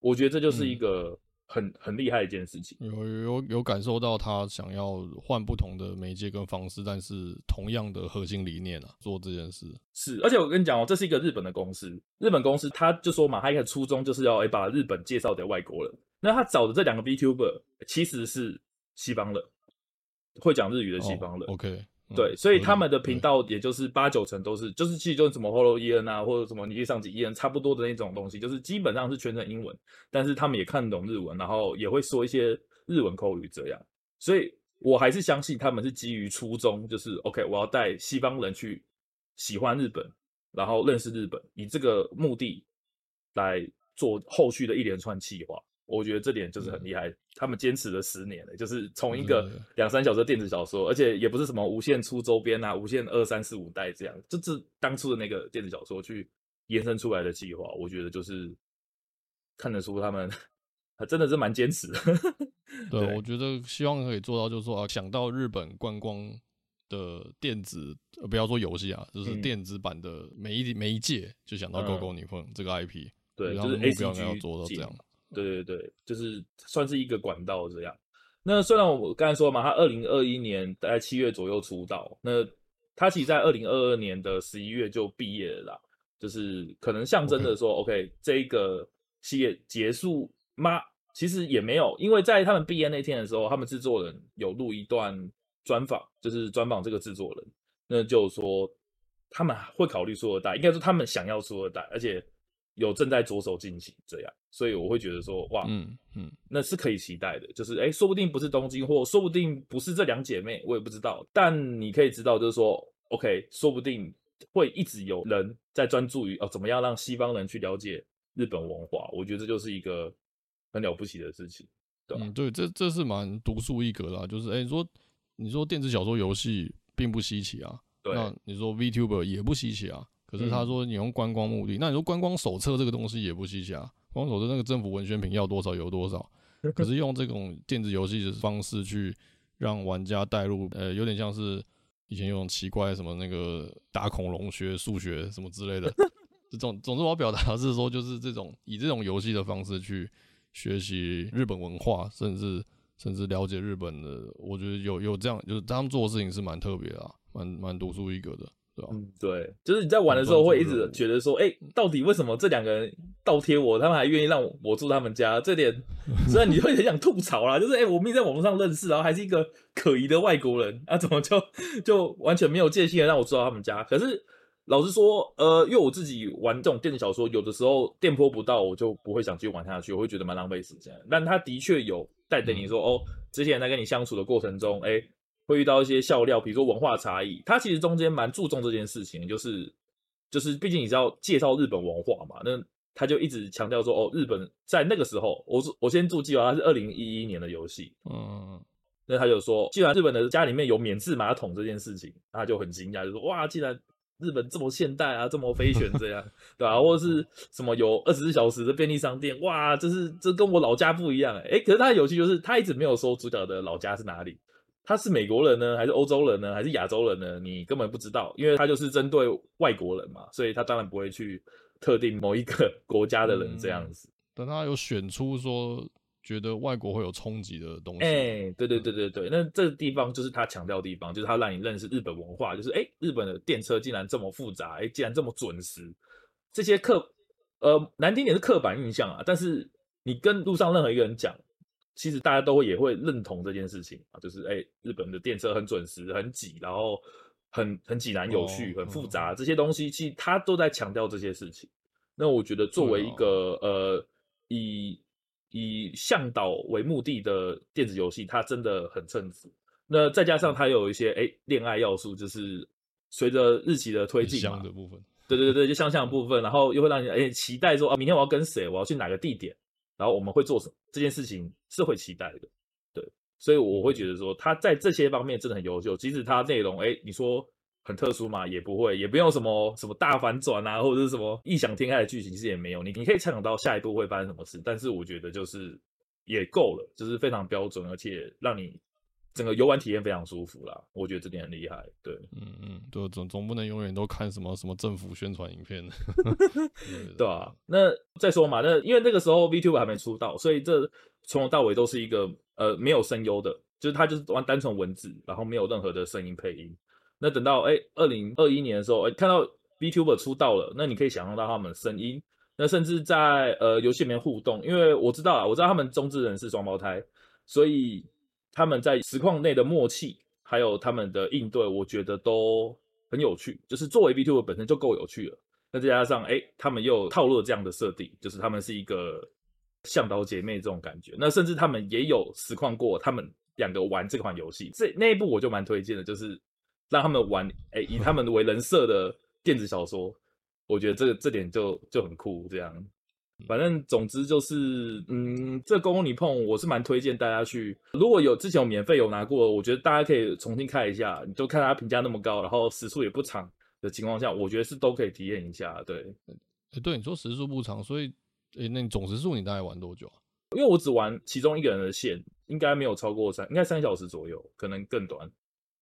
我觉得这就是一个很、嗯、很厉害的一件事情。有有有感受到他想要换不同的媒介跟方式，但是同样的核心理念啊，做这件事是。而且我跟你讲哦，这是一个日本的公司，日本公司他就说嘛，他一个初衷就是要、欸、把日本介绍给外国人。那他找的这两个 VTuber 其实是西方人，会讲日语的西方人。哦、OK，、嗯、对，所以他们的频道也就是八九成都是，就是其实就是什么 Hello Ian 啊，或者什么你去上集 Ian 差不多的那种东西，就是基本上是全程英文，但是他们也看懂日文，然后也会说一些日文口语这样。所以我还是相信他们是基于初衷，就是 OK， 我要带西方人去喜欢日本，然后认识日本，以这个目的来做后续的一连串企划。我觉得这点就是很厉害，嗯、他们坚持了十年了，就是从一个两三小时的电子小说，而且也不是什么无限出周边啊，无限二三四五代这样，就是当初的那个电子小说去延伸出来的计划，我觉得就是看得出他们真的是蛮坚持的。对，对，我觉得希望可以做到，就是说啊，想到日本观光的电子，呃、不要说游戏啊，就是电子版的每一媒介，就想到 Go Go Nippon这个 I P， 对，就是目标要做到这样。对对对，就是算是一个管道这样。那虽然我刚才说嘛，他二零二一年大概七月左右出道，那他其实在二零二二年的十一月就毕业了啦，就是可能象征着说 okay. ，OK， 这个结结束吗？其实也没有，因为在他们毕业那天的时候，他们制作人有录一段专访，就是专访这个制作人，那就说他们会考虑出二代，应该说他们想要出二代，而且有正在着手进行这样，所以我会觉得说哇，嗯嗯，那是可以期待的，就是哎，说不定不是东京，或说不定不是这两姐妹，我也不知道，但你可以知道就是说 OK， 说不定会一直有人在专注于哦怎么样让西方人去了解日本文化，我觉得这就是一个很了不起的事情，对吧？嗯，对，这这是蛮独树一格啦，就是哎，你说你说电子小说游戏并不稀奇啊，对，那你说 VTuber 也不稀奇啊。可是他说你用观光目的，嗯，那你说观光手册这个东西也不稀奇啊，观光手册那个政府文宣品要多少有多少，可是用这种电子游戏的方式去让玩家带入，呃，有点像是以前有种奇怪什么那个打恐龙学数学什么之类的，总总之我要表达是说，就是这种以这种游戏的方式去学习日本文化，甚至甚至了解日本的，我觉得有有这样，就是他们做的事情是蛮特别的啊，蛮蛮独树一格的。对，嗯，对，就是你在玩的时候会一直觉得说，哎，欸，到底为什么这两个人倒贴我，他们还愿意让 我, 我住他们家？这点虽然你会很想吐槽啦，就是哎，欸，我们也在网络上认识，然后还是一个可疑的外国人，啊，怎么就就完全没有界限让我住到他们家？可是老实说，呃，因为我自己玩这种电子小说，有的时候电波不到，我就不会想去玩下去，我会觉得蛮浪费时间。但他的确有带着你说，嗯，哦，之前在跟你相处的过程中，哎，欸。会遇到一些笑料，比如说文化差异，他其实中间蛮注重这件事情，就是就是毕竟你是要介绍日本文化嘛，那他就一直强调说，哦，日本在那个时候，我我先注记啊，它是二零一一年的游戏，嗯，那他就说，既然日本的家里面有免治马桶这件事情，他就很惊讶，就说哇，既然日本这么现代啊，这么飞旋这样，对吧，啊？或者是什么有二十四小时的便利商店，哇，这是这跟我老家不一样哎，欸，可是他的游戏就是他一直没有说主角的老家是哪里。他是美国人呢，还是欧洲人呢，还是亚洲人呢？你根本不知道，因为他就是针对外国人嘛，所以他当然不会去特定某一个国家的人这样子。嗯，但他有选出说觉得外国会有冲击的东西。哎，欸，对对对对对，嗯，那这个地方就是他强调的地方，就是他让你认识日本文化，就是哎，欸，日本的电车竟然这么复杂，哎，欸，竟然这么准时，这些刻呃难听点是刻板印象啊，但是你跟路上任何一个人讲。其实大家都会也会认同这件事情啊，就是哎，欸，日本的电车很准时、很挤，然后很很济南有序、很复杂，这些东西其实他都在强调这些事情。那我觉得作为一个，哦，呃以以向导为目的的电子游戏，它真的很称职。那再加上它有一些哎恋爱要素，就是随着日期的推进嘛，相的部分，对对对，就相像的部分，然后又会让你哎期待说啊，明天我要跟谁，我要去哪个地点。然后我们会做什么这件事情是会期待的，对，所以我会觉得说他在这些方面真的很优秀，即使他内容哎，你说很特殊嘛，也不会，也不用什么什么大反转啊，或者是什么异想天开的剧情，其实也没有，你你可以猜想到下一步会发生什么事，但是我觉得就是也够了，就是非常标准，而且让你整个游玩体验非常舒服啦，我觉得这点很厉害，对，嗯嗯，对，总总不能永远都看什么什么政府宣传影片，对， 对啊，那再说嘛，那因为那个时候 VTuber 还没出道，所以这从头到尾都是一个呃没有声优的，就是他就是玩单纯文字，然后没有任何的声音配音。那等到哎二零二一年的时候，哎看到 VTuber 出道了，那你可以想象到他们的声音，那甚至在呃游戏里面互动，因为我知道啦，我知道他们中之人是双胞胎，所以。他们在实况内的默契，还有他们的应对，我觉得都很有趣。就是作为 VTuber 本身就够有趣了，那再加上哎，欸，他们又套路了这样的设定，就是他们是一个向导姐妹这种感觉。那甚至他们也有实况过，他们两个玩这款游戏，这那一部我就蛮推荐的，就是让他们玩哎，欸，以他们为人设的电子小说，我觉得这这点就就很酷这样。反正总之就是，嗯，这Go Go Nippon我是蛮推荐大家去。如果有之前有免费有拿过，我觉得大家可以重新看一下。你就看他评价那么高，然后时速也不长的情况下，我觉得是都可以体验一下。对，欸，对，你说时速不长，所以，欸，那你总时速你大概玩多久啊？因为我只玩其中一个人的线，应该没有超过三，应该三小时左右，可能更短。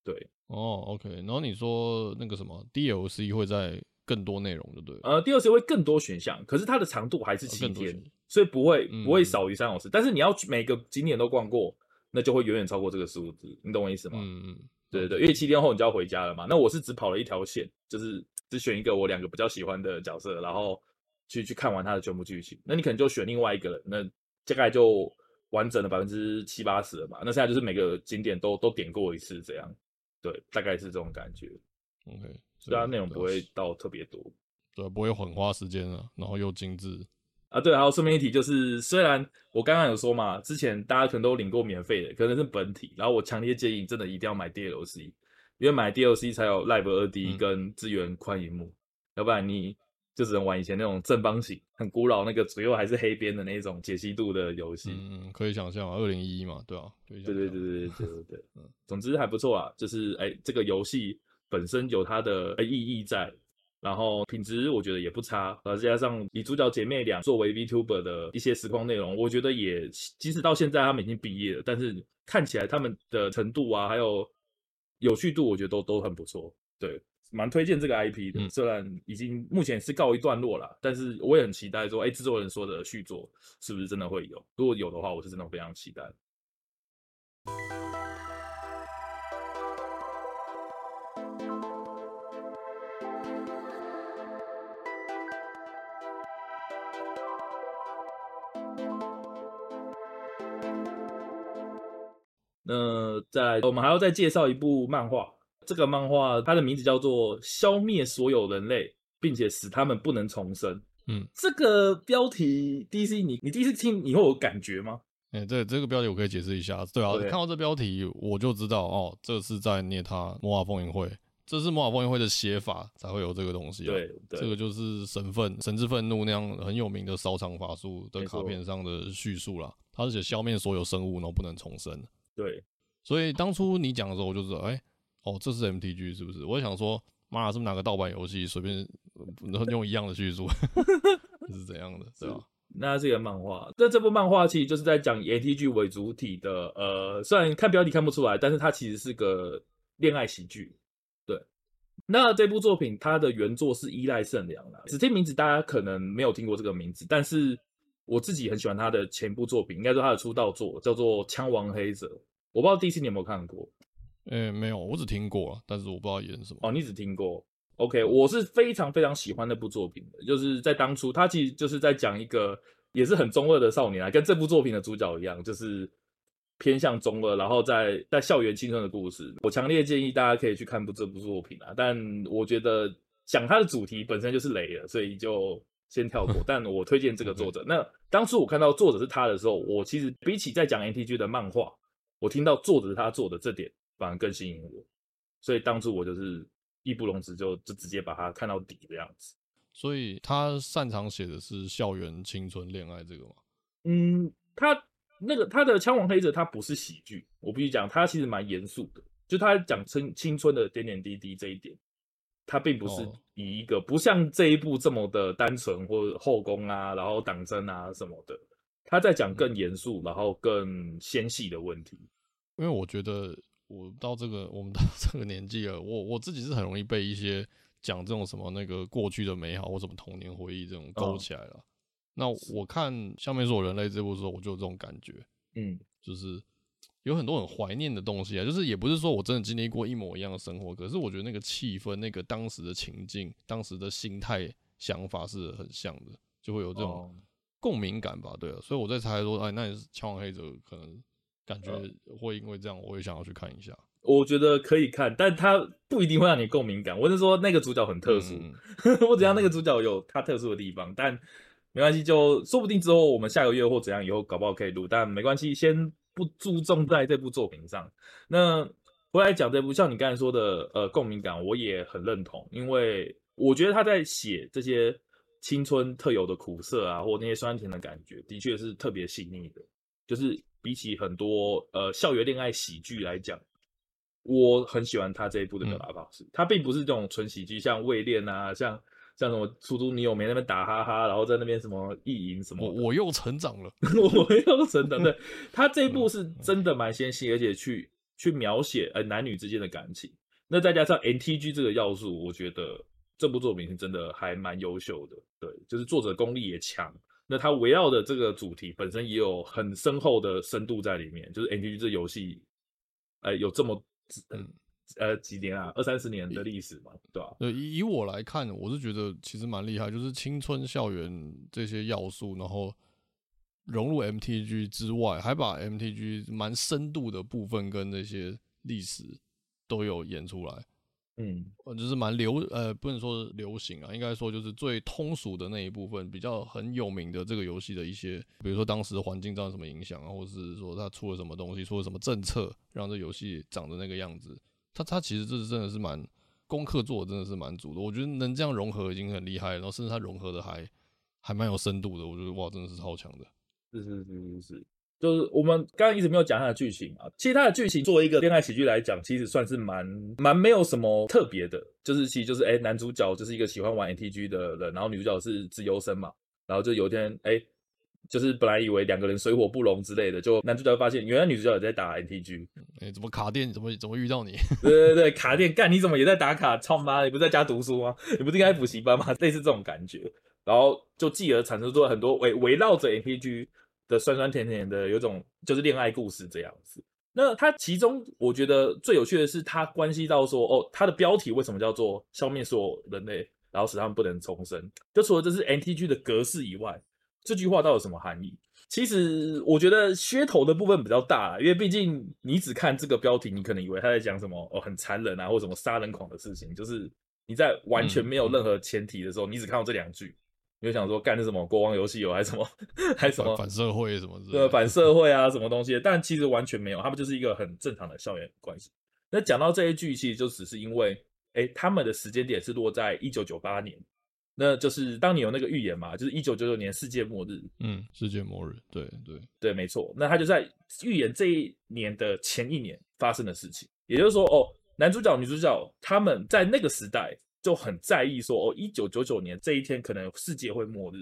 对，哦 ，OK。然后你说那个什么 D L C 会在。更多内容就对了，呃，第二次会更多选项，可是它的长度还是七天，哦，所以不会不会少于三小时。嗯，但是你要每个景点都逛过，那就会远远超过这个数字，你懂我意思吗？嗯，对对对，因为七天后你就要回家了嘛。那我是只跑了一条线，就是只选一个我两个比较喜欢的角色，然后去去看完它的全部剧情，那你可能就选另外一个人，那大概就完整的百分之七八十了吧。那现在就是每个景点都都点过一次这样，对，大概是这种感觉。OK， 所以它内容不会到特别多，对，不会很花时间啊，然后又精致啊。对，还有顺便一提就是，虽然我刚刚有说嘛，之前大家可能都领过免费的，可能是本体，然后我强烈建议真的一定要买 D L C， 因为买 D L C 才有 Live 二 D 跟支援宽萤幕、嗯，要不然你就只能玩以前那种正方形、很古老那个左右还是黑边的那种解析度的游戏。嗯，可以想象啊，二零一一嘛，对啊，对对对对对对对，嗯，总之还不错啊，就是哎、欸，这个游戏本身有它的意义在，然后品质我觉得也不差，而加上以主角姐妹俩作为 VTuber 的一些实况内容，我觉得也即使到现在他们已经毕业了，但是看起来他们的程度啊，还有有趣度，我觉得都都很不错，对。蛮推荐这个 I P 的，虽然已经目前是告一段落啦、嗯、但是我也很期待说，哎、欸，制作人说的续作是不是真的会有？如果有的话，我是真的非常期待。那再来，我们还要再介绍一部漫画。这个漫画它的名字叫做消灭所有人类并且使他们不能重生。嗯，这个标题 D C 你你第一次听你会有感觉吗？欸、对，这个标题我可以解释一下。对啊， okay. 看到这标题我就知道哦，这是在捏他魔法风云会，这是魔法风云会的写法才会有这个东西、啊、对, 对，这个就是神愤神之愤怒那样很有名的烧场法术的卡片上的叙述啦，它是写消灭所有生物然后不能重生。对，所以当初你讲的时候我就知道哎。欸哦，这是 M T G 是不是？我想说，妈，是不是哪个盗版游戏随便用一样的叙述，是怎样的，对吧？那是一个漫画，那这部漫画其实就是在讲以 M T G 为主体的，呃，虽然看标题看不出来，但是它其实是个恋爱喜剧。对，那这部作品它的原作是依赖圣良啦，只听名字大家可能没有听过这个名字，但是我自己很喜欢他的前部作品，应该说他的出道作叫做《枪王黑泽》，我不知道 D C 你有没有看过。诶、欸，没有，我只听过啊，但是我不知道演什么。哦，你只听过 ？OK， 我是非常非常喜欢那部作品的，就是在当初，他其实就是在讲一个也是很中二的少年啊，跟这部作品的主角一样，就是偏向中二，然后在在校园青春的故事。我强烈建议大家可以去看部这部作品啊，但我觉得讲它的主题本身就是雷了，所以就先跳过。但我推荐这个作者。那当初我看到作者是他的时候，我其实比起在讲 M T G 的漫画，我听到作者是他做的这点。反而更吸引我，所以当初我就是义不容辞，就就直接把它看到底的样子。所以他擅长写的是校园青春恋爱这个吗？嗯，他那个他的《枪王黑泽》他不是喜剧，我必须讲，他其实蛮严肃的，就他讲青青春的点点滴滴这一点，他并不是以一个、哦、不像这一部这么的单纯或后宫啊，然后党争啊什么的，他在讲更严肃、嗯，然后更纤细的问题。因为我觉得。我到这个，我们到这个年纪了，我我自己是很容易被一些讲这种什么那个过去的美好或什么童年回忆这种勾起来了。哦、那我看《消灭所有人类》这部的时候，我就有这种感觉，嗯，就是有很多很怀念的东西啊，就是也不是说我真的经历过一模一样的生活，可是我觉得那个气氛、那个当时的情境、当时的心态、想法是很像的，就会有这种共鸣感吧？对啊，所以我在猜说，哎，那《枪王黑泽》可能。感觉会因为这样，我也想要去看一下。我觉得可以看，但它不一定会让你共鸣感。我是说，那个主角很特殊，嗯、我只要那个主角有他特殊的地方，但没关系，就说不定之后我们下个月或怎样以后搞不好可以录，但没关系，先不注重在这部作品上。那回来讲这部，像你刚才说的，呃，共鸣感我也很认同，因为我觉得他在写这些青春特有的苦涩啊，或那些酸甜的感觉，的确是特别细腻的，就是。比起很多呃校园恋爱喜剧来讲，我很喜欢他这一部的表达方式。他并不是这种纯喜剧，像未恋啊，像像什么出租女友没那边打哈哈，然后在那边什么意淫什么的。我我又成长了，我又成长。对，他这一部是真的蛮纤细，而且去去描写呃男女之间的感情。那再加上 M T G 这个要素，我觉得这部作品是真的还蛮优秀的。对，就是作者功力也强。那它围绕的这个主题本身也有很深厚的深度在里面，就是 M T G 这游戏，呃，有这么、呃呃几年啊，二三十年的历史嘛，对吧、啊？以以我来看，我是觉得其实蛮厉害，就是青春校园这些要素，然后融入 M T G 之外，还把 M T G 蛮深度的部分跟这些历史都有演出来。嗯，就是蛮流呃，不能说流行啊，应该说就是最通俗的那一部分，比较很有名的这个游戏的一些，比如说当时环境上什么影响啊，或是说它出了什么东西，出了什么政策，让这游戏长得那个样子。它它其实这真的是蛮功课做的，真的是蛮足的。我觉得能这样融合已经很厉害了，然后甚至它融合的还还蛮有深度的，我觉得哇，真的是超强的。是是是是是。就是我们刚刚一直没有讲它的剧情啊，其实它的剧情作为一个恋爱喜剧来讲，其实算是蛮蛮没有什么特别的，就是其实就是哎、欸，男主角就是一个喜欢玩 M T G 的人，然后女主角是自由身嘛，然后就有一天哎、欸，就是本来以为两个人水火不容之类的，就男主角发现原来女主角也在打 M T G， 哎、欸，怎么卡电怎么怎么遇到你？对对对，卡电干你怎么也在打卡？操妈，你不是在家读书吗？你不是应该补习班吗？类似这种感觉，然后就继而产生出很多围围绕着 M T G。的酸酸甜甜的，有种就是恋爱故事这样子。那它其中我觉得最有趣的是，它关系到说，哦，它的标题为什么叫做消灭所有人类，然后使他们不能重生？就除了这是 M T G 的格式以外，这句话到底有什么含义？其实我觉得噱头的部分比较大啦，因为毕竟你只看这个标题，你可能以为他在讲什么哦，很残忍啊，或什么杀人狂的事情。就是你在完全没有任何前提的时候，嗯、你只看到这两句。你就想说干是什么国王游戏有还是什么还是什么反社会什么对反社会啊什么东西，但其实完全没有，他们就是一个很正常的校园关系。那讲到这一句，其实就只是因为，哎、欸，他们的时间点是落在一九九八年，那就是当你有那个预言嘛，就是一九九九年世界末日，嗯，世界末日，对对对，没错。那他就在预言这一年的前一年发生的事情，也就是说，哦，男主角、女主角他们在那个时代。就很在意说哦 ,一九九九年这一天可能世界会末日，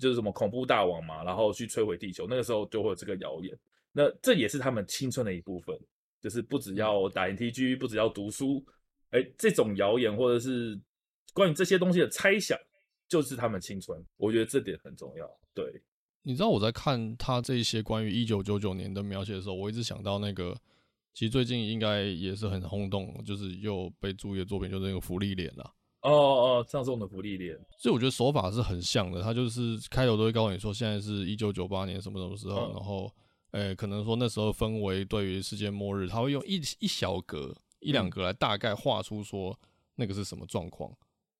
就是什么恐怖大王嘛，然后去摧毁地球，那个时候就会有这个谣言。那这也是他们青春的一部分，就是不只要打 M T G， 不只要读书，哎，这种谣言或者是关于这些东西的猜想就是他们青春，我觉得这点很重要。对，你知道我在看他这些关于一九九九年的描写的时候，我一直想到那个其实最近应该也是很轰动，就是又被注意的作品，就是那个福利脸啦。哦哦哦，上送的福利脸。所以我觉得手法是很像的，他就是开头都会告诉你说，现在是一九九八年什么什么时候，嗯、然后，诶、欸，可能说那时候氛围对于世界末日，他会用一一小格、一两格来大概画出说那个是什么状况。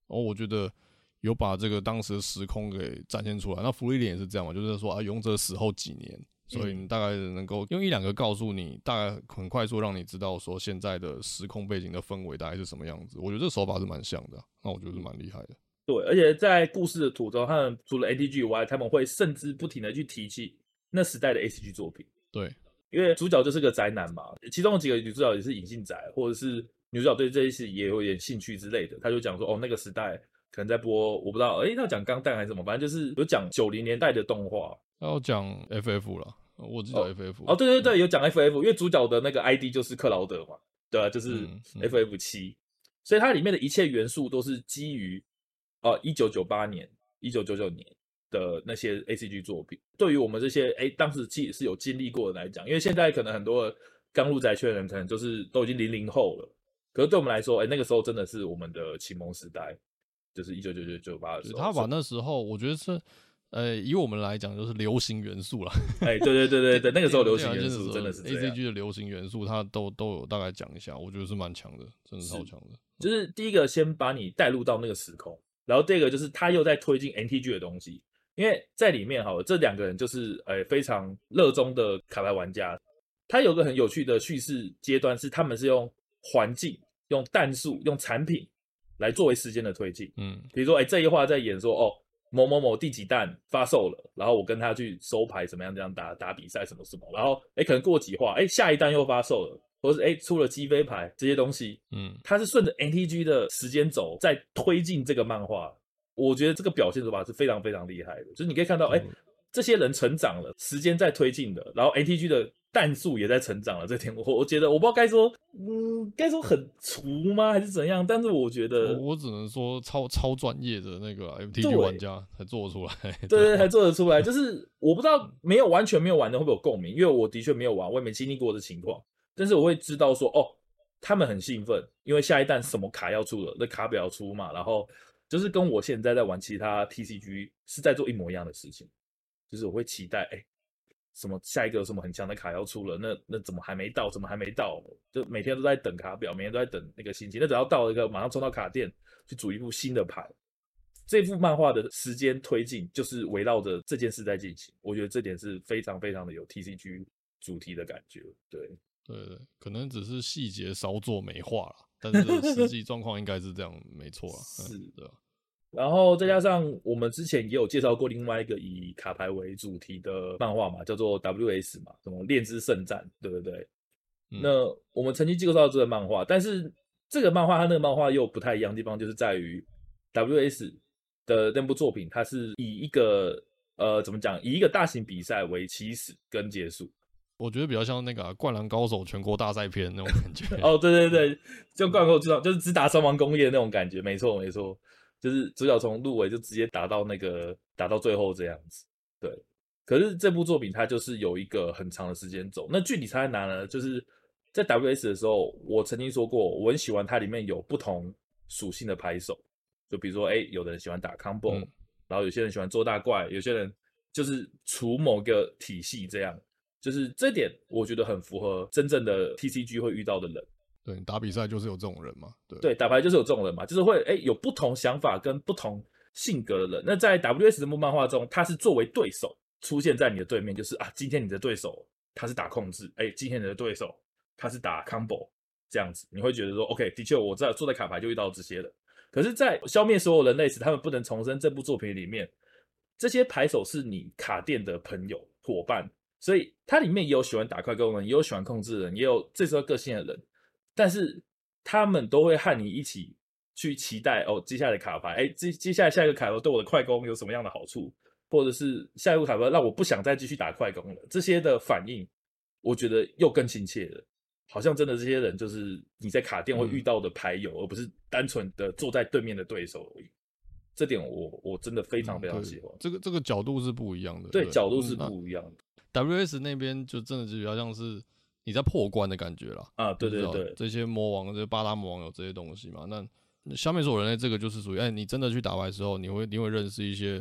然后我觉得有把这个当时的时空给展现出来。那福利脸也是这样嘛，就是说啊，勇者死后几年。所以你大概能够用一两个告诉你，大概很快速让你知道说现在的时空背景的氛围大概是什么样子。我觉得这手法是蛮像的、啊，那我觉得是蛮厉害的。对，而且在故事的途中，他们除了 A T G 以外，他们会甚至不停的去提起那时代的 A C G 作品。对，因为主角就是个宅男嘛，其中几个女主角也是隐性宅，或者是女主角对这一些也有点兴趣之类的，他就讲说哦，那个时代可能在播，我不知道，哎、欸，要讲钢弹还是什么，反正就是有讲九零年代的动画。要讲 F F 了，我记得 F F 哦。哦，对对对，有讲 F F， 因为主角的那个 I D 就是克劳德嘛，对啊，就是 F F 七、嗯嗯，所以它里面的一切元素都是基于呃一九九八年、一九九九年的那些 A C G 作品。对于我们这些哎当时其实是有经历过的来讲，因为现在可能很多刚入宅圈的人可能就是都已经零零后了，可是对我们来说，哎那个时候真的是我们的启蒙时代，就是一九九九、一九九八的时候。他把那时候我觉得是。呃，以我们来讲，就是流行元素啦。哎，对对对对对，那个时候流行元素真的是这样。A C G 的流行元素，它都都有大概讲一下，我觉得是蛮强的，真的超强的。就是第一个，先把你带入到那个时空，然后第二个就是他又在推进 M T G 的东西，因为在里面哈，这两个人就是哎、呃、非常热衷的卡牌玩家。他有个很有趣的叙事阶段是，他们是用环境、用弹数、用产品来作为时间的推进。嗯，比如说哎这一话在演说哦。某某某第几弹发售了，然后我跟他去收牌，怎么样这样打打比赛什么什么，然后哎可能过几话，哎下一弹又发售了，或是哎出了击飞牌这些东西，嗯，他是顺着 M T G 的时间轴在推进这个漫画，我觉得这个表现手法是非常非常厉害的，就是你可以看到哎、嗯、这些人成长了，时间在推进的，然后 M T G 的弹数也在成长了，这点我我觉得我不知道该说，嗯，该说很粗吗，还是怎样？但是我觉得我只能说超超专业的那个 M T G 玩家才做得出来，对 对, 對，才做得出来。就是我不知道没有完全没有玩的会不会有共鸣，因为我的确没有玩，我也没经历过的情况，但是我会知道说，哦，他们很兴奋，因为下一弹什么卡要出了，那卡表要出嘛，然后就是跟我现在在玩其他 T C G 是在做一模一样的事情，就是我会期待，哎，什么下一个有什么很强的卡要出了，那那怎么还没到？怎么还没到？就每天都在等卡表，每天都在等那个心情。那只要到一个，马上冲到卡店去组一副新的牌。这幅漫画的时间推进就是围绕着这件事在进行，我觉得这点是非常非常的有 T C G 主题的感觉。对对对，可能只是细节稍作美化啦，但是实际状况应该是这样，没错啦。是的。然后再加上我们之前也有介绍过另外一个以卡牌为主题的漫画嘛，叫做 W S 嘛，什么《恋之圣战》，对不对？嗯、那我们曾经介绍这个漫画，但是这个漫画和那个漫画又不太一样的地方，就是在于 W S 的那部作品，它是以一个呃怎么讲，以一个大型比赛为起始跟结束。我觉得比较像那个、啊《灌篮高手》全国大赛篇那种感觉。哦，对对对，就《灌篮高手》就是只打三王工业的那种感觉，没错没错。就是主角从入围就直接打到那个打到最后这样子，对。可是这部作品它就是有一个很长的时间走，那具体差在哪呢？就是在 W S 的时候，我曾经说过，我很喜欢它里面有不同属性的牌手，就比如说，哎、欸，有的人喜欢打 combo，、嗯、然后有些人喜欢做大怪，有些人就是除某个体系这样，就是这点我觉得很符合真正的 T C G 会遇到的人。对，你打比赛就是有这种人嘛， 对, 对打牌就是有这种人嘛，就是会哎有不同想法跟不同性格的人。那在 W S 这部漫画中，他是作为对手出现在你的对面，就是啊，今天你的对手他是打控制，哎，今天你的对手他是打 combo 这样子，你会觉得说 OK， 的确我在坐在卡牌就遇到这些人。可是，在消灭所有人类时，他们不能重生这部作品里面，这些牌手是你卡店的朋友伙伴，所以它里面也有喜欢打快攻的人，也有喜欢控制的人，也有这时候个性的人。但是他们都会和你一起去期待哦，接下来的卡牌，哎，接接下来下一个卡牌对我的快攻有什么样的好处，或者是下一个卡牌让我不想再继续打快攻了，这些的反应，我觉得又更亲切了，好像真的这些人就是你在卡店会遇到的牌友，嗯、而不是单纯的坐在对面的对手而已。这点我我真的非常非常喜欢。嗯、这个这个角度是不一样的，对，对角度是不一样的。嗯、W S 那边就真的就比较像是。你在破关的感觉啦，啊，对对对，这些魔王，这些八大魔王有这些东西嘛？那消灭所有人类这个就是属于，哎，你真的去打牌的时候，你会你会认识一些，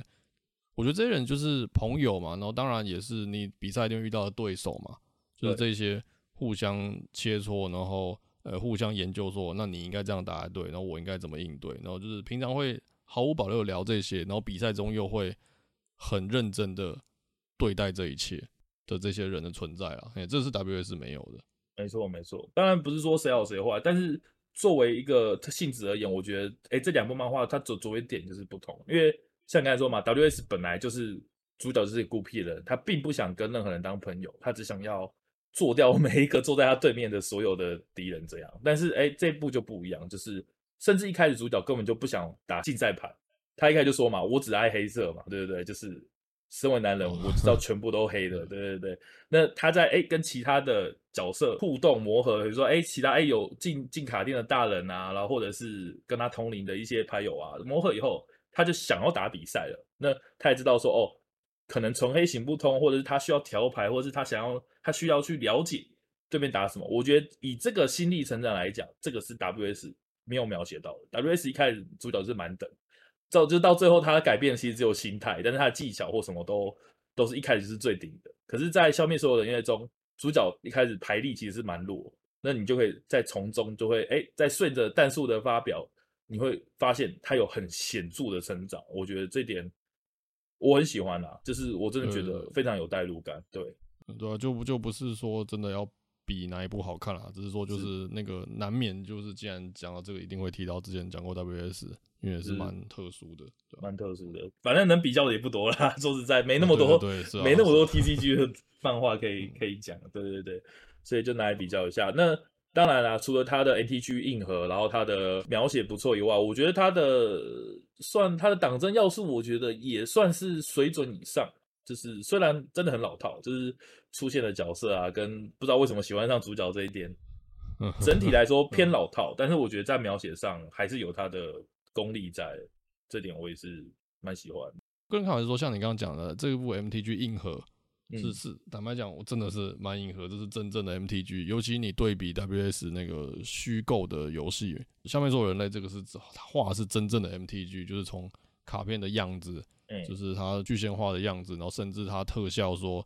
我觉得这些人就是朋友嘛，然后当然也是你比赛一定遇到的对手嘛，就是这些互相切磋，然后呃互相研究说，那你应该这样打才对，然后我应该怎么应对，然后就是平常会毫无保留聊这些，然后比赛中又会很认真的对待这一切。的这些人的存在啦，这是 W S 没有的，没错没错。当然不是说谁好谁坏，但是作为一个性质而言，我觉得，哎，这两部漫画它着着眼点就是不同，因为像刚才说嘛 ，W S 本来就是主角就是一个孤僻人，他并不想跟任何人当朋友，他只想要做掉每一个坐在他对面的所有的敌人这样。但是，哎，这一部就不一样，就是甚至一开始主角根本就不想打竞赛牌，他一开始就说嘛，我只爱黑色嘛，对不对？就是。身为男人，我知道全部都黑的，对对对。那他在哎跟其他的角色互动磨合，比如说哎其他哎有进进卡店的大人啊，然后或者是跟他同龄的一些牌友啊，磨合以后，他就想要打比赛了。那他也知道说哦，可能纯黑行不通，或者是他需要调牌，或者是他想要他需要去了解对面打什么。我觉得以这个心理成长来讲，这个是 W S 没有描写到的。W S 一开始主角是蛮等。就到最后，他改变其实只有心态，但是他的技巧或什么都都是一开始是最顶的。可是，在消灭所有人类中，主角一开始牌力其实是蛮弱，那你就可以在从中就会哎，在顺着弹数的发表，你会发现他有很显著的成长。我觉得这点我很喜欢啦、啊，就是我真的觉得非常有代入感。对，对，对啊、就就不是说真的要比哪一部好看啦、啊，只是说就是那个难免就是，既然讲到这个，一定会提到之前讲过 W S。因为是蛮特殊的，蛮特殊的，反正能比较的也不多啦。说实在，没那么多，啊对对啊、没那么多 T C G 的漫画可以、嗯、可以讲，对对对，所以就拿来比较一下。那当然啦，除了它的 N T G 硬核，然后它的描写不错以外，我觉得它的算它的党争要素，我觉得也算是水准以上。就是虽然真的很老套，就是出现的角色啊，跟不知道为什么喜欢上主角这一点，整体来说偏老套，嗯、但是我觉得在描写上还是有它的。功力在这点我也是蛮喜欢的。个人看法是说，像你刚刚讲的这一部 M T G 硬核，是是，坦白讲，我真的是蛮硬核，这是真正的 M T G。尤其你对比 W S 那个虚构的游戏，下面所有人类这个是画是真正的 M T G， 就是从卡片的样子，就是它具现化的样子，然后甚至它特效说，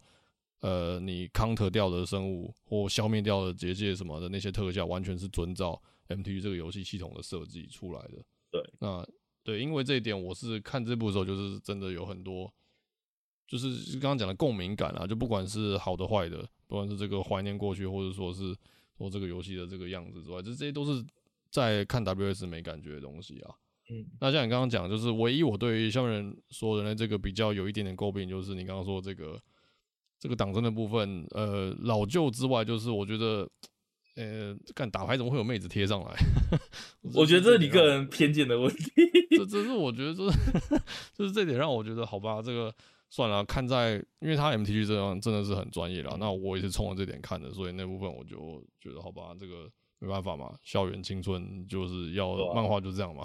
呃，你 counter 掉的生物或消灭掉的结界什么的那些特效，完全是遵照 M T G 这个游戏系统的设计出来的。对，那对，因为这一点，我是看这部的时候，就是真的有很多。就是刚刚讲的共鸣感啊，就不管是好的坏的，不管是这个怀念过去，或者说是说这个游戏的这个样子之外，这些都是在看 W S 没感觉的东西啊。嗯，那像你刚刚讲，就是唯一我对于下面人说人类这个比较有一点点诟病，就是你刚刚说这个这个党争的部分，呃，老旧之外，就是我觉得，呃，干打牌怎么会有妹子贴上来？我觉得这是你个人偏见的问题。这这是我觉得就是就是这点让我觉得好吧，这个。算了，看在因为他 M T G 这样真的是很专业啦，那我也是冲着这点看的，所以那部分我就觉得好吧，这个没办法嘛，校园青春就是要、啊、漫画就这样嘛。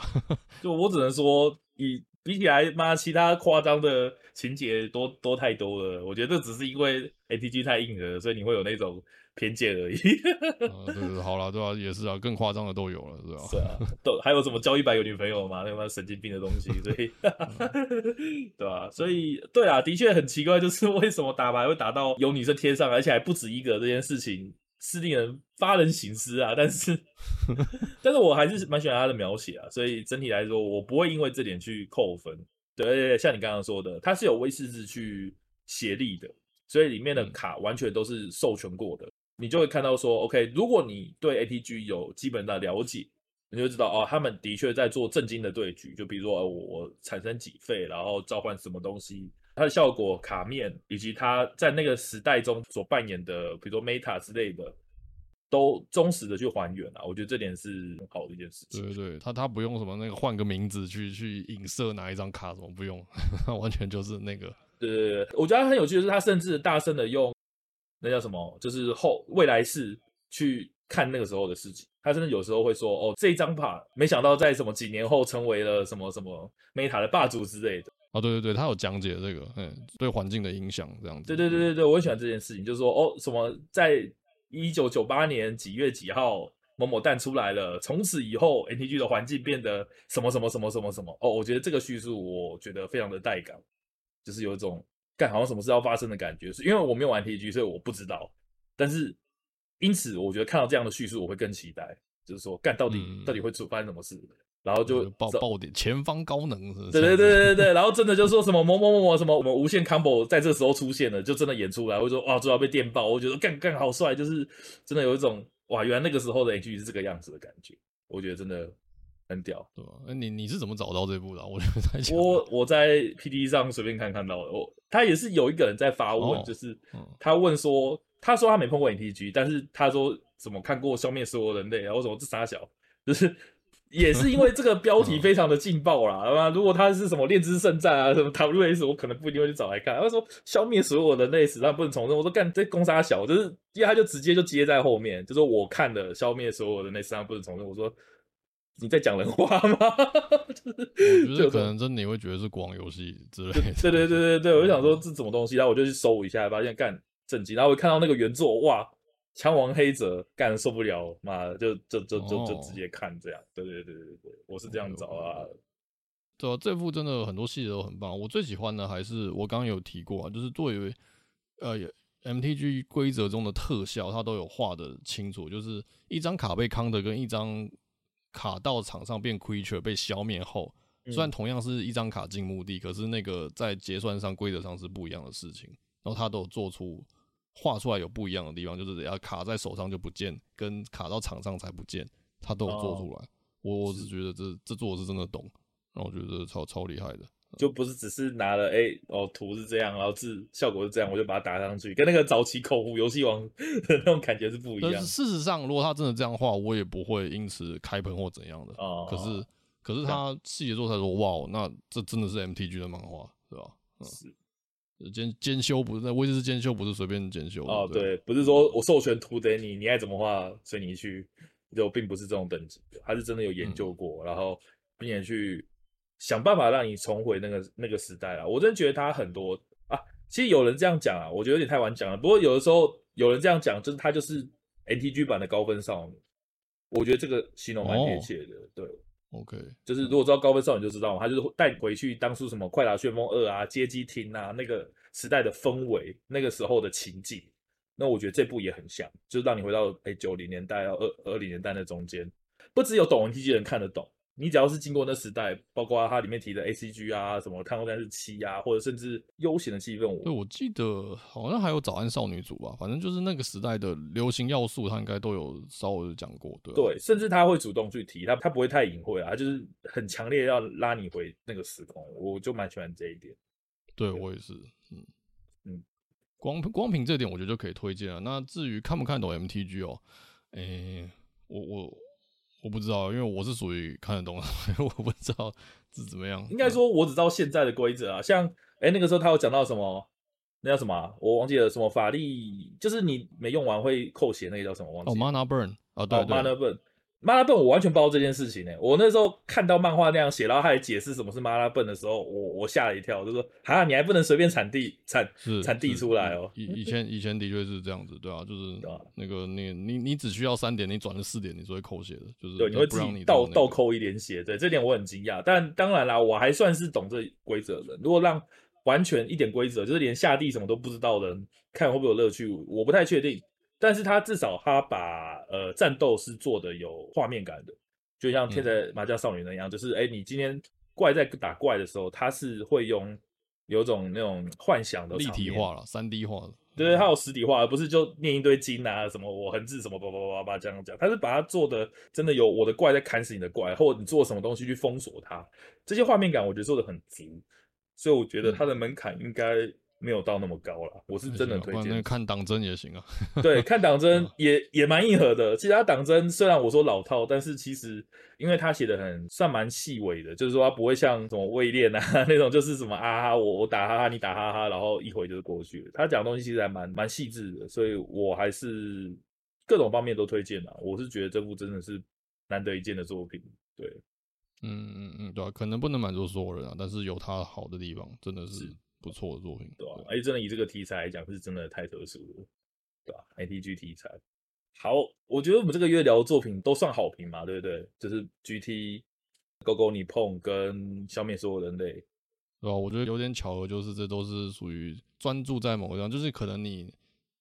就我只能说，以比起来妈其他夸张的情节多多太多了，我觉得这只是因为 M T G 太硬了，所以你会有那种偏见而已。啊、对对，好啦，对啊，也是啊，更夸张的都有了，对吧、啊？是啊，都还有什么交一百个女朋友嘛，那种神经病的东西，所以，对吧、啊？所以，对啦，的确很奇怪，就是为什么打牌会打到有女生贴上，而且还不止一个，这件事情是令人发人省思啊。但是，但是我还是蛮喜欢他的描写啊，所以整体来说，我不会因为这点去扣分。对，像你刚刚说的，他是有威士忌去协力的，所以里面的卡完全都是授权过的。你就会看到说 OK， 如果你对 A T G 有基本的了解，你就知道哦，他们的确在做正经的对局，就比如说、呃、我, 我产生几费，然后召唤什么东西，它的效果卡面以及它在那个时代中所扮演的比如说 meta 之类的都忠实的去还原啊，我觉得这点是很好的一件事情。对对，他他不用什么那个换个名字去去影射哪一张卡什么，不用完全就是那个。对对对，我觉得他很有趣的是，他甚至大声的用那叫什么？就是后未来式去看那个时候的事情，他真的有时候会说：“哦，这一张牌没想到在什么几年后成为了什么什么 meta 的霸主之类的。”哦，对对对，他有讲解这个，嗯，对环境的影响这样子。对对对对对，我很喜欢这件事情，就是说哦，什么在一九九八年几月几号某某蛋出来了，从此以后 N T G 的环境变得什么什么什么什么什么。哦，我觉得这个叙述我觉得非常的带感，就是有一种。干好像什么事要发生的感觉，因为我没有玩 T G， 所以我不知道。但是因此，我觉得看到这样的叙述，我会更期待，就是说干到底、嗯、到底会发生什么事，然后就爆爆点前方高能是不是，对对对对对，然后真的就说什么某某某某什么我们无限 combo 在这时候出现了，就真的演出来，我就说哇，最后被电爆，我觉得干干好帅，就是真的有一种哇，原来那个时候的 T G 是这个样子的感觉，我觉得真的。很屌，对吧、啊欸？你你是怎么找到这部的、啊？我在想，我我在 P D 上随便看看到的。我他也是有一个人在发问，哦、就是他问说，他说他没碰过 N T G， 但是他说怎么看过消灭所有人类，然后什么这傻小，就是也是因为这个标题非常的劲爆啦。如果他是什么炼之圣战啊，什么 W S， 我可能不一定会去找来看。他说消灭所有人类史上不能重生，我说干这攻杀小，就是因为他就直接就接在后面，就是我看的消灭所有人类史上不能重生，我说。你在讲人话吗？我觉得可能真的你会觉得是光游戏之类的。对对对对对，我就想说这是什么东西，然后我就去搜一下，发现干正经，然后我看到那个原作，哇，枪王黑泽，干受不了，妈的，就就就就就直接看这样。对对对对对，我是这样找啊。对啊，这部真的很多细节都很棒，我最喜欢的还是我刚刚有提过啊，就是作为呃。M T G 规则中的特效，它都有画的清楚，就是一张卡被康的跟一张。卡到场上变 creature 被消灭后，虽然同样是一张卡进墓地，可是那个在结算上规则上是不一样的事情。然后他都有做出画出来有不一样的地方，就是要卡在手上就不见，跟卡到场上才不见，他都有做出来。哦、我只觉得这这做的是真的懂，然后我觉得超超厉害的。就不是只是拿了哎、欸、哦图是这样，然后字效果是这样，我就把它打上去，跟那个早期口胡游戏王的那种感觉是不一样的。但是事实上，如果他真的这样画，我也不会因此开喷或怎样的。哦、可是可是他细节做才说，哇，那这真的是 M T G 的漫画，对吧？嗯、是。兼兼修不是，威士是兼修，不是随便兼修的。哦，对，不是说我授权图给你，你爱怎么画随你去，就并不是这种等级。他是真的有研究过，嗯、然后并且去。想办法让你重回那个那个时代啦，我真的觉得他很多啊，其实有人这样讲啊，我觉得有点太晚讲了。不过有的时候有人这样讲，就是他就是 N T G 版的高分少女，我觉得这个形容蛮贴切的。哦、对 ，OK， 就是如果知道高分少女就知道，他就是带你回去当初什么《快打旋风二》啊、街机厅啊那个时代的氛围，那个时候的情境。那我觉得这部也很像，就是让你回到哎九零年代到二零年代的中间，不只有懂 N T G 人看得懂。你只要是经过那时代，包括它里面提的 A C G 啊，什么《探空战士七》啊，或者甚至悠闲的气氛，对，我记得好像还有《早安少女组》吧，反正就是那个时代的流行要素，它应该都有稍微讲过，对、啊、对，甚至他会主动去提，他他不会太隐晦啊，他就是很强烈要拉你回那个时空，我就蛮喜欢这一点。对，对我也是，嗯嗯，光光凭这点我觉得就可以推荐了。那至于看不看懂 M T G 哦，诶、欸，我我。我不知道，因为我是属于看得懂的，我不知道是怎么样。应该说，我只知道现在的规则啊，像哎、欸、那个时候他有讲到什么，那叫什么、啊？我忘记了什么法力，就是你没用完会扣血，那个叫什么？忘记了。哦 ，mana burn 啊，对 ，mana burn，mana burn，我完全不知道这件事情呢、欸。我那时候看到漫画那样写，然后他还解释什么是 mana burn 的时候，我我吓了一跳，我就说啊，你还不能随便产地产产地出来哦。以前以前的确是这样子，对啊，就是那个你你你只需要三点，你转了四点，你就会扣血的，就是对，你会自己倒、那個、倒扣一点血，对，这点我很惊讶。但当然啦，我还算是懂这规则的人。如果让完全一点规则，就是连下地什么都不知道的人，看会不会有乐趣，我不太确定。但是他至少他把呃战斗是做的有画面感的，就像天才麻将少女那样，嗯、就是哎、欸，你今天怪在打怪的时候，他是会用有种那种幻想的立体化了，三 D 化了，对，他有实体化，而不是就念一堆经啊什么我横置什么叭叭叭叭这样讲，他是把它做的真的有我的怪在砍死你的怪，或者你做什么东西去封锁它，这些画面感我觉得做的很足，所以我觉得他的门槛应该。没有到那么高了，我是真的推荐、啊、看党争也行啊。对，看党争也也蛮硬核的。其实他党争虽然我说老套，但是其实因为他写的很算蛮细微的，就是说他不会像什么位恋啊那种，就是什么啊哈我我打哈哈你打哈哈，然后一回就是过去了。他讲的东西其实还蛮蛮细致的，所以我还是各种方面都推荐啦。我是觉得这部真的是难得一见的作品，对，嗯嗯嗯，对啊，可能不能满足所有人啊，但是有他好的地方，真的是。是不错的作品，对吧、啊？哎、欸，真的以这个题材来讲，是真的太特殊了，对吧、啊、？N T G 题材，好，我觉得我们这个月聊的作品都算好评嘛，对不对？就是 G T、Go Go Nippon跟消灭所有人类，对吧、啊？我觉得有点巧合，就是这都是属于专注在某个地方，就是可能你，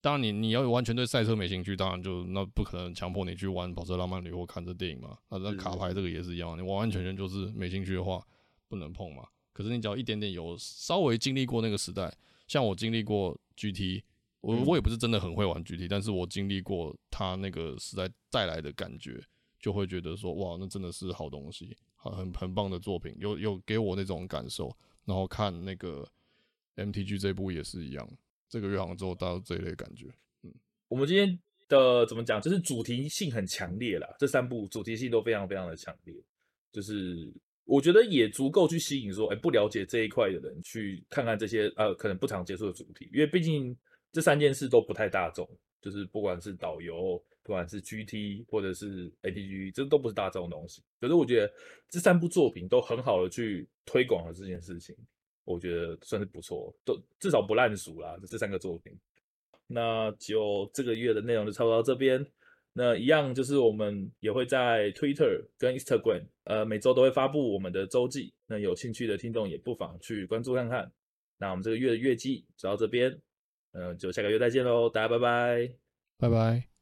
当然你你要完全对赛车没兴趣，当然就那不可能强迫你去玩《跑车浪漫旅》或看这电影嘛。那那卡牌这个也是一样，你完完全全就是没兴趣的话，不能碰嘛。可是你只要一点点有稍微经历过那个时代，像我经历过 G T， 我我也不是真的很会玩 G T， 但是我经历过他那个时代带来的感觉，就会觉得说哇，那真的是好东西，很很棒的作品，有有给我那种感受。然后看那个 M T G 这部也是一样，这个月好像之后达到这一类感觉。嗯，我们今天的怎么讲，就是主题性很强烈啦，这三部主题性都非常非常的强烈，就是。我觉得也足够去吸引说，哎、欸，不了解这一块的人去看看这些呃，可能不常接触的主题，因为毕竟这三件事都不太大众，就是不管是导游，不管是 G T 或者是 A T G， 这都不是大众的东西。可是我觉得这三部作品都很好的去推广了这件事情，我觉得算是不错，都至少不烂俗啦。这三个作品，那就这个月的内容就差不多到这边。那一样就是我们也会在 Twitter 跟 Instagram， 呃，每周都会发布我们的周记。那有兴趣的听众也不妨去关注看看。那我们这个月的月记就到这边，嗯、呃，就下个月再见喽，大家拜拜，拜拜。